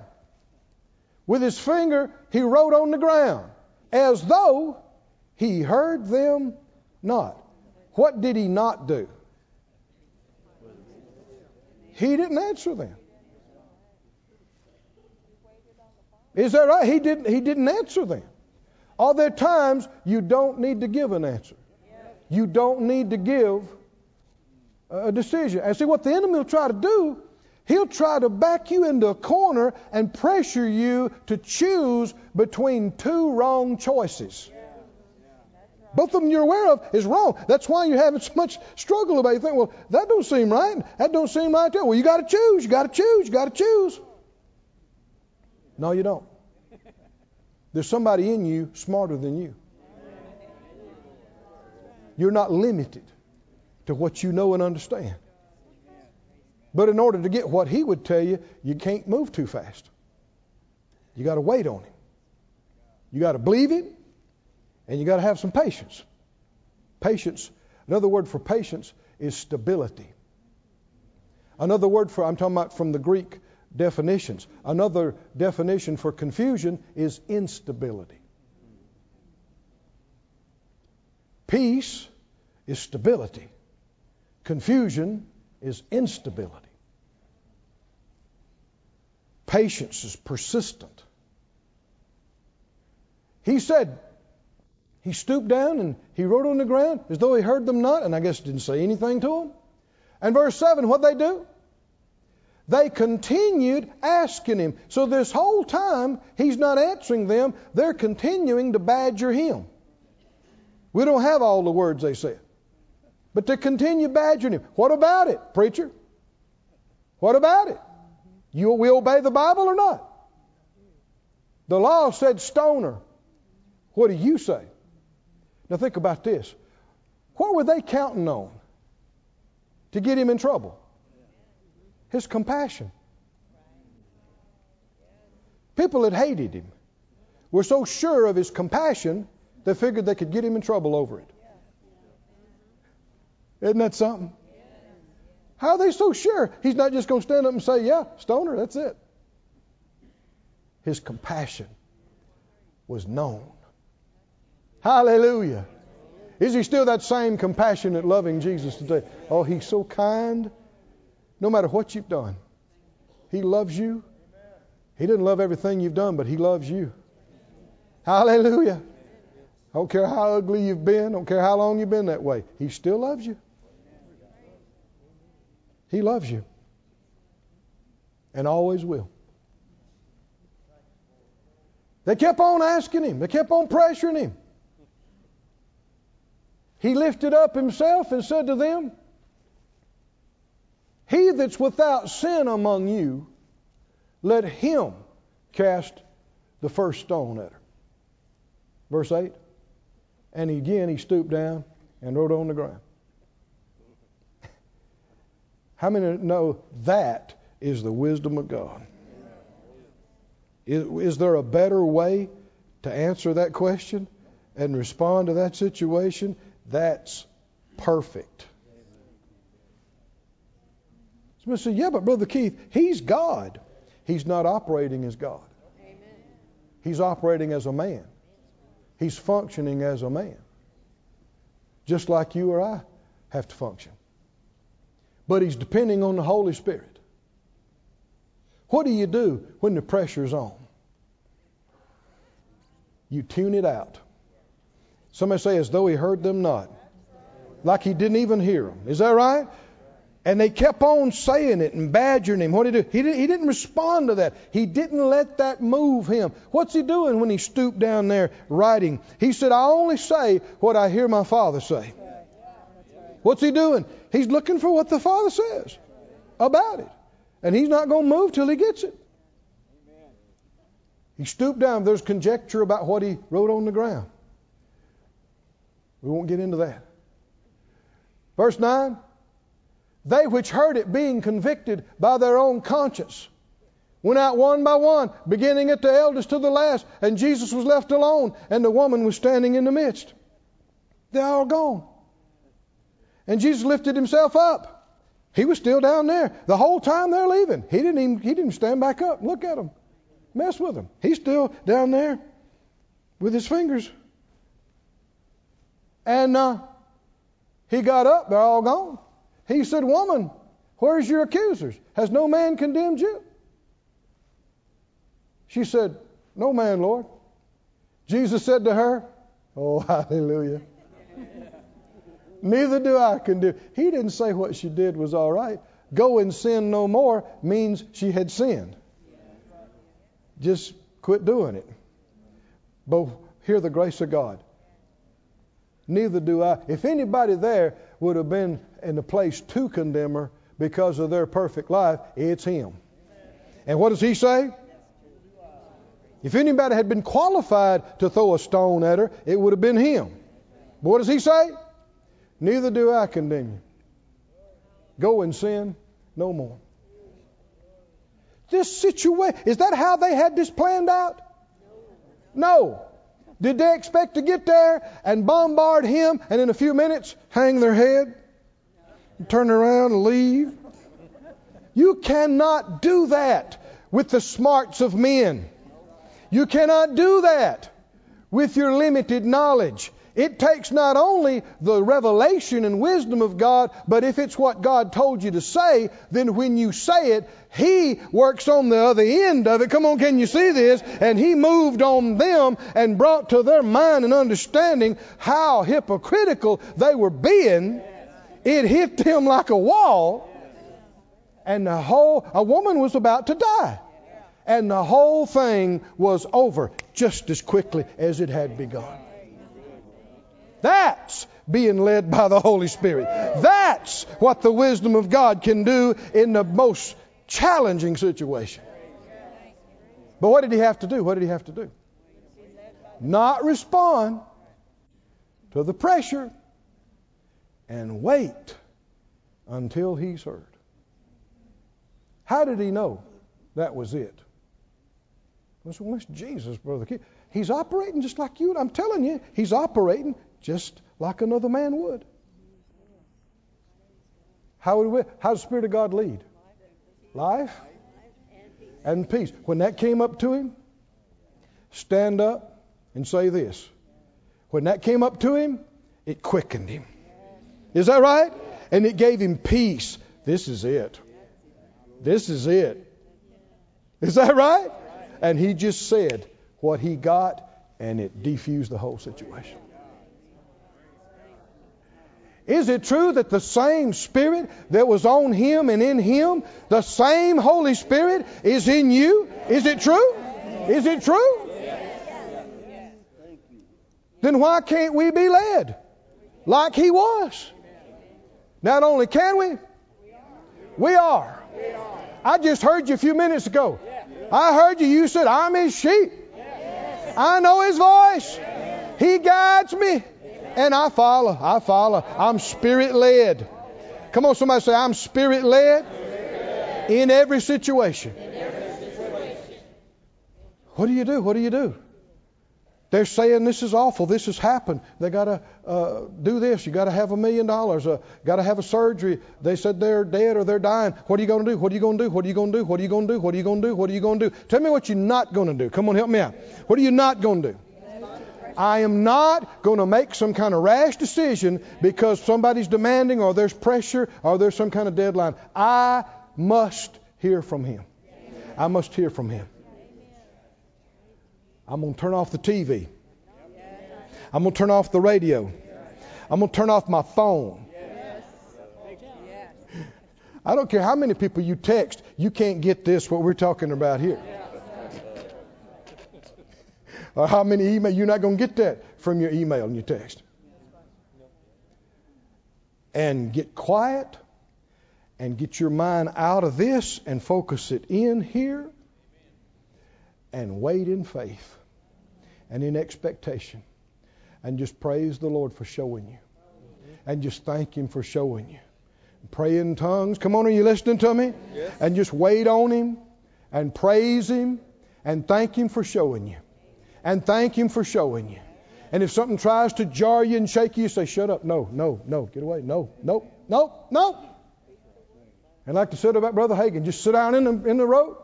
With His finger, He wrote on the ground, as though He heard them not. What did He not do? He didn't answer them. Is that right? He didn't answer them. Are there times you don't need to give an answer? You don't need to give a decision. And see, what the enemy will try to do, he'll try to back you into a corner and pressure you to choose between two wrong choices. Both of them you're aware of is wrong. That's why you're having so much struggle about it. You think, well, that don't seem right. That don't seem right. Well, you got to choose. You got to choose. You got to choose. No, you don't. There's somebody in you smarter than you. You're not limited to what you know and understand. But in order to get what He would tell you, you can't move too fast. You got to wait on Him. You got to believe it, and you got to have some patience. Patience, another word for patience is stability. Another word for, I'm talking about from the Greek definitions. Another definition for confusion is instability. Peace is stability. Confusion is instability. Patience is persistent. He said, He stooped down and He wrote on the ground as though He heard them not, and I guess didn't say anything to them. And verse 7, what they do? They continued asking Him. So this whole time, He's not answering them. They're continuing to badger Him. We don't have all the words they said. But they continue badgering Him. What about it, preacher? What about it? We obey the Bible or not? The law said stone her. What do you say? Now think about this. What were they counting on to get Him in trouble? His compassion. People that hated Him were so sure of His compassion, they figured they could get Him in trouble over it. Isn't that something? How are they so sure? He's not just going to stand up and say, yeah, stoner, that's it. His compassion was known. Hallelujah. Is He still that same compassionate, loving Jesus today? Oh, He's so kind. No matter what you've done, He loves you. He didn't love everything you've done, but He loves you. Hallelujah. Don't care how ugly you've been. Don't care how long you've been that way. He still loves you. He loves you. And always will. They kept on asking him. They kept on pressuring him. He lifted up himself and said to them, "He that's without sin among you, let him cast the first stone at her." Verse 8. And again he stooped down and wrote on the ground. How many know that is the wisdom of God? Is there a better way to answer that question and respond to that situation? That's perfect. Somebody said, "Yeah, but Brother Keith, he's God." He's not operating as God. Amen. He's operating as a man. He's functioning as a man. Just like you or I have to function. But he's depending on the Holy Spirit. What do you do when the pressure's on? You tune it out. Somebody say, as though he heard them not. Like he didn't even hear them. Is that right? And they kept on saying it and badgering him. What did he do? He didn't respond to that. He didn't let that move him. What's he doing when he stooped down there writing? He said, "I only say what I hear my Father say." What's he doing? He's looking for what the Father says about it. And he's not going to move till he gets it. He stooped down. There's conjecture about what he wrote on the ground. We won't get into that. Verse 9. They which heard it, being convicted by their own conscience, went out one by one, beginning at the eldest to the last, and Jesus was left alone, and the woman was standing in the midst. They're all gone. And Jesus lifted himself up. He was still down there. The whole time they're leaving. He didn't stand back up and look at them, mess with them. He's still down there with his fingers. And he got up. They're all gone. He said, "Woman, where's your accusers? Has no man condemned you?" She said, "No man, Lord." Jesus said to her, oh, hallelujah, "Neither do I condemn." He didn't say what she did was all right. "Go and sin no more" means she had sinned. Just quit doing it. But hear the grace of God. "Neither do I." If anybody there would have been in the place to condemn her because of their perfect life, it's him. And what does he say? If anybody had been qualified to throw a stone at her, it would have been him. But what does he say? "Neither do I condemn you. Go and sin no more." This situation, is that how they had this planned out? No. Did they expect to get there and bombard him and in a few minutes hang their head, turn around and leave? You cannot do that with the smarts of men. You cannot do that with your limited knowledge. It takes not only the revelation and wisdom of God, but if it's what God told you to say, then when you say it, he works on the other end of it. Come on, can you see this? And he moved on them and brought to their mind and understanding how hypocritical they were being. It hit them like a wall. And a woman was about to die. And the whole thing was over just as quickly as it had begun. That's being led by the Holy Spirit. That's what the wisdom of God can do in the most challenging situation. But what did he have to do? What did he have to do? Not respond to the pressure and wait until he's heard. How did he know that was it? Well, that's Jesus, Brother Keith. He's operating just like you. I'm telling you, he's operating just like another man would. How does the Spirit of God lead? Life and peace. When that came up to him, stand up and say this. When that came up to him, it quickened him. Is that right? And it gave him peace. This is it. This is it. Is that right? And he just said what he got and it defused the whole situation. Is it true that the same Spirit that was on him and in him, the same Holy Spirit is in you? Is it true? Is it true? Then why can't we be led like he was? Not only can we, we are. I just heard you a few minutes ago. I heard you. You said, I'm his sheep. I know his voice. He guides me. And I follow. I follow. I'm spirit led. Come on, somebody say, I'm spirit led in every situation. What do you do? What do you do? They're saying this is awful. This has happened. They got to do this. You got to have $1 million. Got to have a surgery. They said they're dead or they're dying. What are you going to do? What are you going to do? What are you going to do? What are you going to do? What are you going to do? What are you going to do? Tell me what you're not going to do. Come on, help me out. What are you not going to do? I am not going to make some kind of rash decision because somebody's demanding or there's pressure or there's some kind of deadline. I must hear from him. I must hear from him. I'm going to turn off the TV. I'm going to turn off the radio. I'm going to turn off my phone. I don't care how many people you text, you can't get this, what we're talking about here. Or how many emails? You're not going to get that from your email and your text. And get quiet and get your mind out of this and focus it in here and wait in faith and in expectation and just praise the Lord for showing you and just thank him for showing you. Pray in tongues. Come on, are you listening to me? Yes. And just wait on him and praise him and thank him for showing you. And thank him for showing you. And if something tries to jar you and shake you, say, shut up. No, no, no. Get away. No, no, no, no. And like I said about Brother Hagin, just sit down in the road.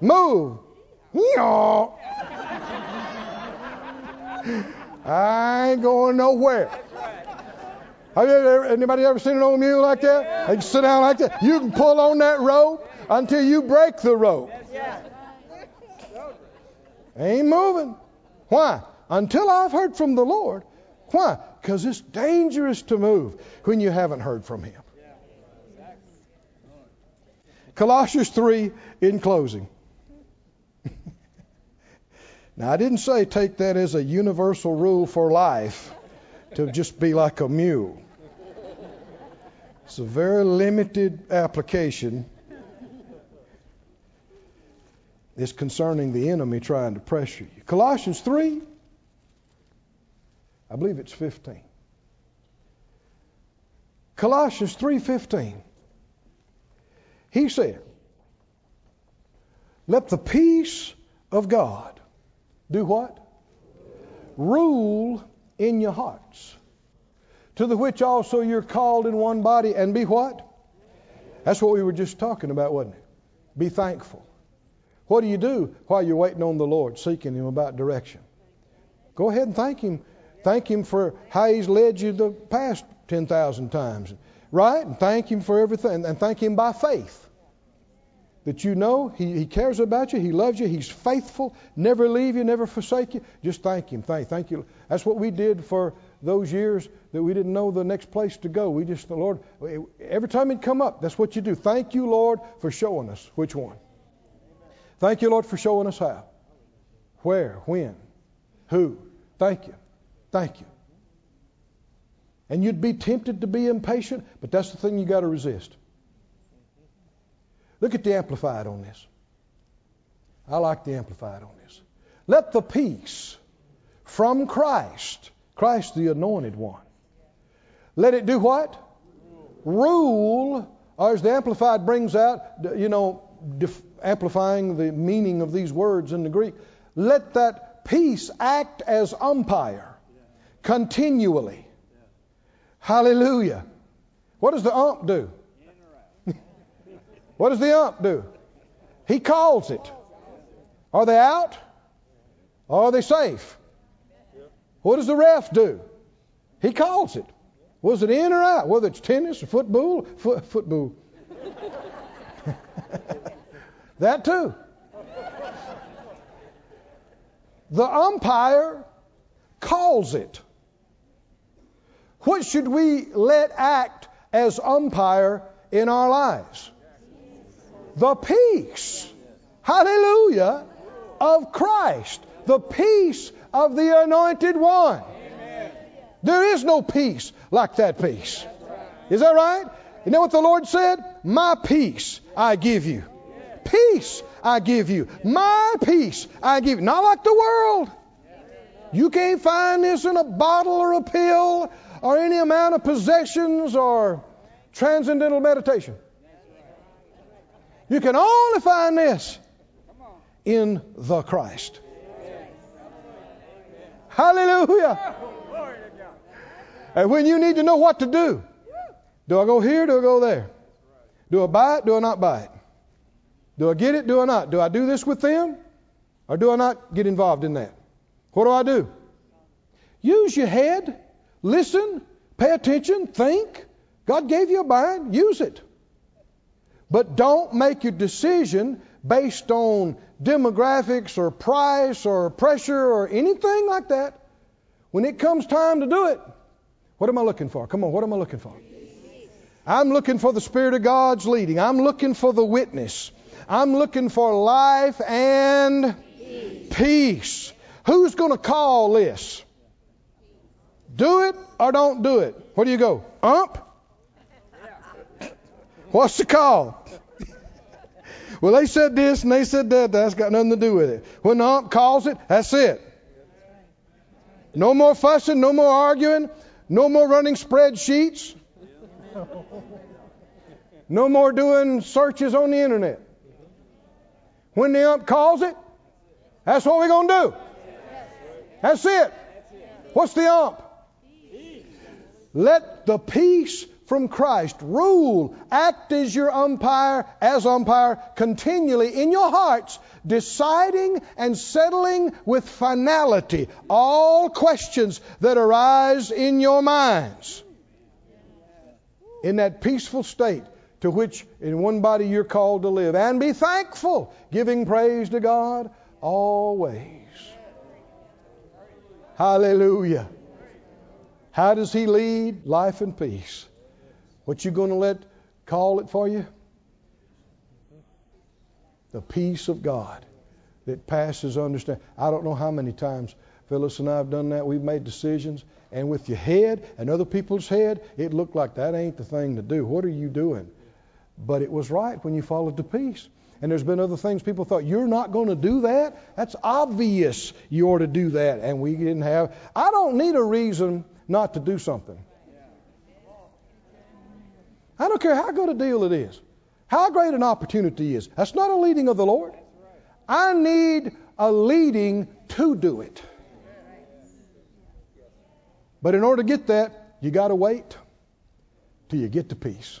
Move. I ain't going nowhere. Have you anybody ever seen an old mule like that? They can sit down like that. You can pull on that rope until you break the rope. Ain't moving. Why? Until I've heard from the Lord. Why? Because it's dangerous to move when you haven't heard from him. Colossians 3 in closing. Now, I didn't say take that as a universal rule for life to just be like a mule. It's a very limited application. It's concerning the enemy trying to pressure you. Colossians 3, I believe it's 15. Colossians 3:15. He said, let the peace of God do what? Rule in your hearts, to the which also you're called in one body, and be what? That's what we were just talking about, wasn't it? Be thankful. What do? While you're waiting on the Lord, seeking him about direction. Go ahead and thank him. Thank him for how he's led you the past 10,000 times. Right? And thank him for everything. And thank him by faith. That you know he cares about you. He loves you. He's faithful. Never leave you. Never forsake you. Just thank him. Thank you. That's what we did for those years that we didn't know the next place to go. We just, the Lord, every time he'd come up, that's what you do. Thank you, Lord, for showing us which one. Thank you, Lord, for showing us how. Where, when, who. Thank you. Thank you. And you'd be tempted to be impatient, but that's the thing you got to resist. Look at the Amplified on this. I like the Amplified on this. Let the peace from Christ, Christ the Anointed One, let it do what? Rule, or as the Amplified brings out, amplifying the meaning of these words in the Greek. Let that peace act as umpire continually. Hallelujah. What does the ump do? What does the ump do? He calls it. Are they out? Or are they safe? What does the ref do? He calls it. Was it in or out? Whether it's tennis or football? Football. That too. The umpire calls it. What should we let act as umpire in our lives? The peace, hallelujah, of Christ. The peace of the Anointed One. Amen. There is no peace like that peace. Is that right? You know what the Lord said? My peace I give you. Peace I give you. My peace I give you. Not like the world. You can't find this in a bottle or a pill or any amount of possessions or transcendental meditation. You can only find this in the Christ. Hallelujah. And when you need to know what to do, do I go here? Do I go there? Do I buy it? Do I not buy it? Do I get it? Do I not? Do I do this with them? Or do I not get involved in that? What do I do? Use your head. Listen. Pay attention. Think. God gave you a mind. Use it. But don't make your decision based on demographics or price or pressure or anything like that. When it comes time to do it, what am I looking for? Come on, what am I looking for? I'm looking for the Spirit of God's leading. I'm looking for the witness. I'm looking for life and peace. Who's going to call this? Do it or don't do it? Where do you go? Ump? What's the call? Well, they said this and they said that. That's got nothing to do with it. When the ump calls it, that's it. No more fussing, no more arguing, no more running spreadsheets, no more doing searches on the internet. When the ump calls it, that's what we're going to do. That's it. What's the ump? Let the peace from Christ rule, act as your umpire, continually in your hearts, deciding and settling with finality all questions that arise in your minds. In that peaceful state to which in one body you're called to live, and be thankful, giving praise to God always. Hallelujah. How does He lead? Life and peace. What you going to let call it for you? The peace of God that passes understanding. I don't know how many times Phyllis and I have done that. We've made decisions, and with your head and other people's head, it looked like that ain't the thing to do. What are you doing? But it was right when you followed the peace. And there's been other things people thought, you're not going to do that? That's obvious you ought to do that. And we didn't have. I don't need a reason not to do something. I don't care how good a deal it is, how great an opportunity is. That's not a leading of the Lord. I need a leading to do it. But in order to get that, you got to wait till you get to peace.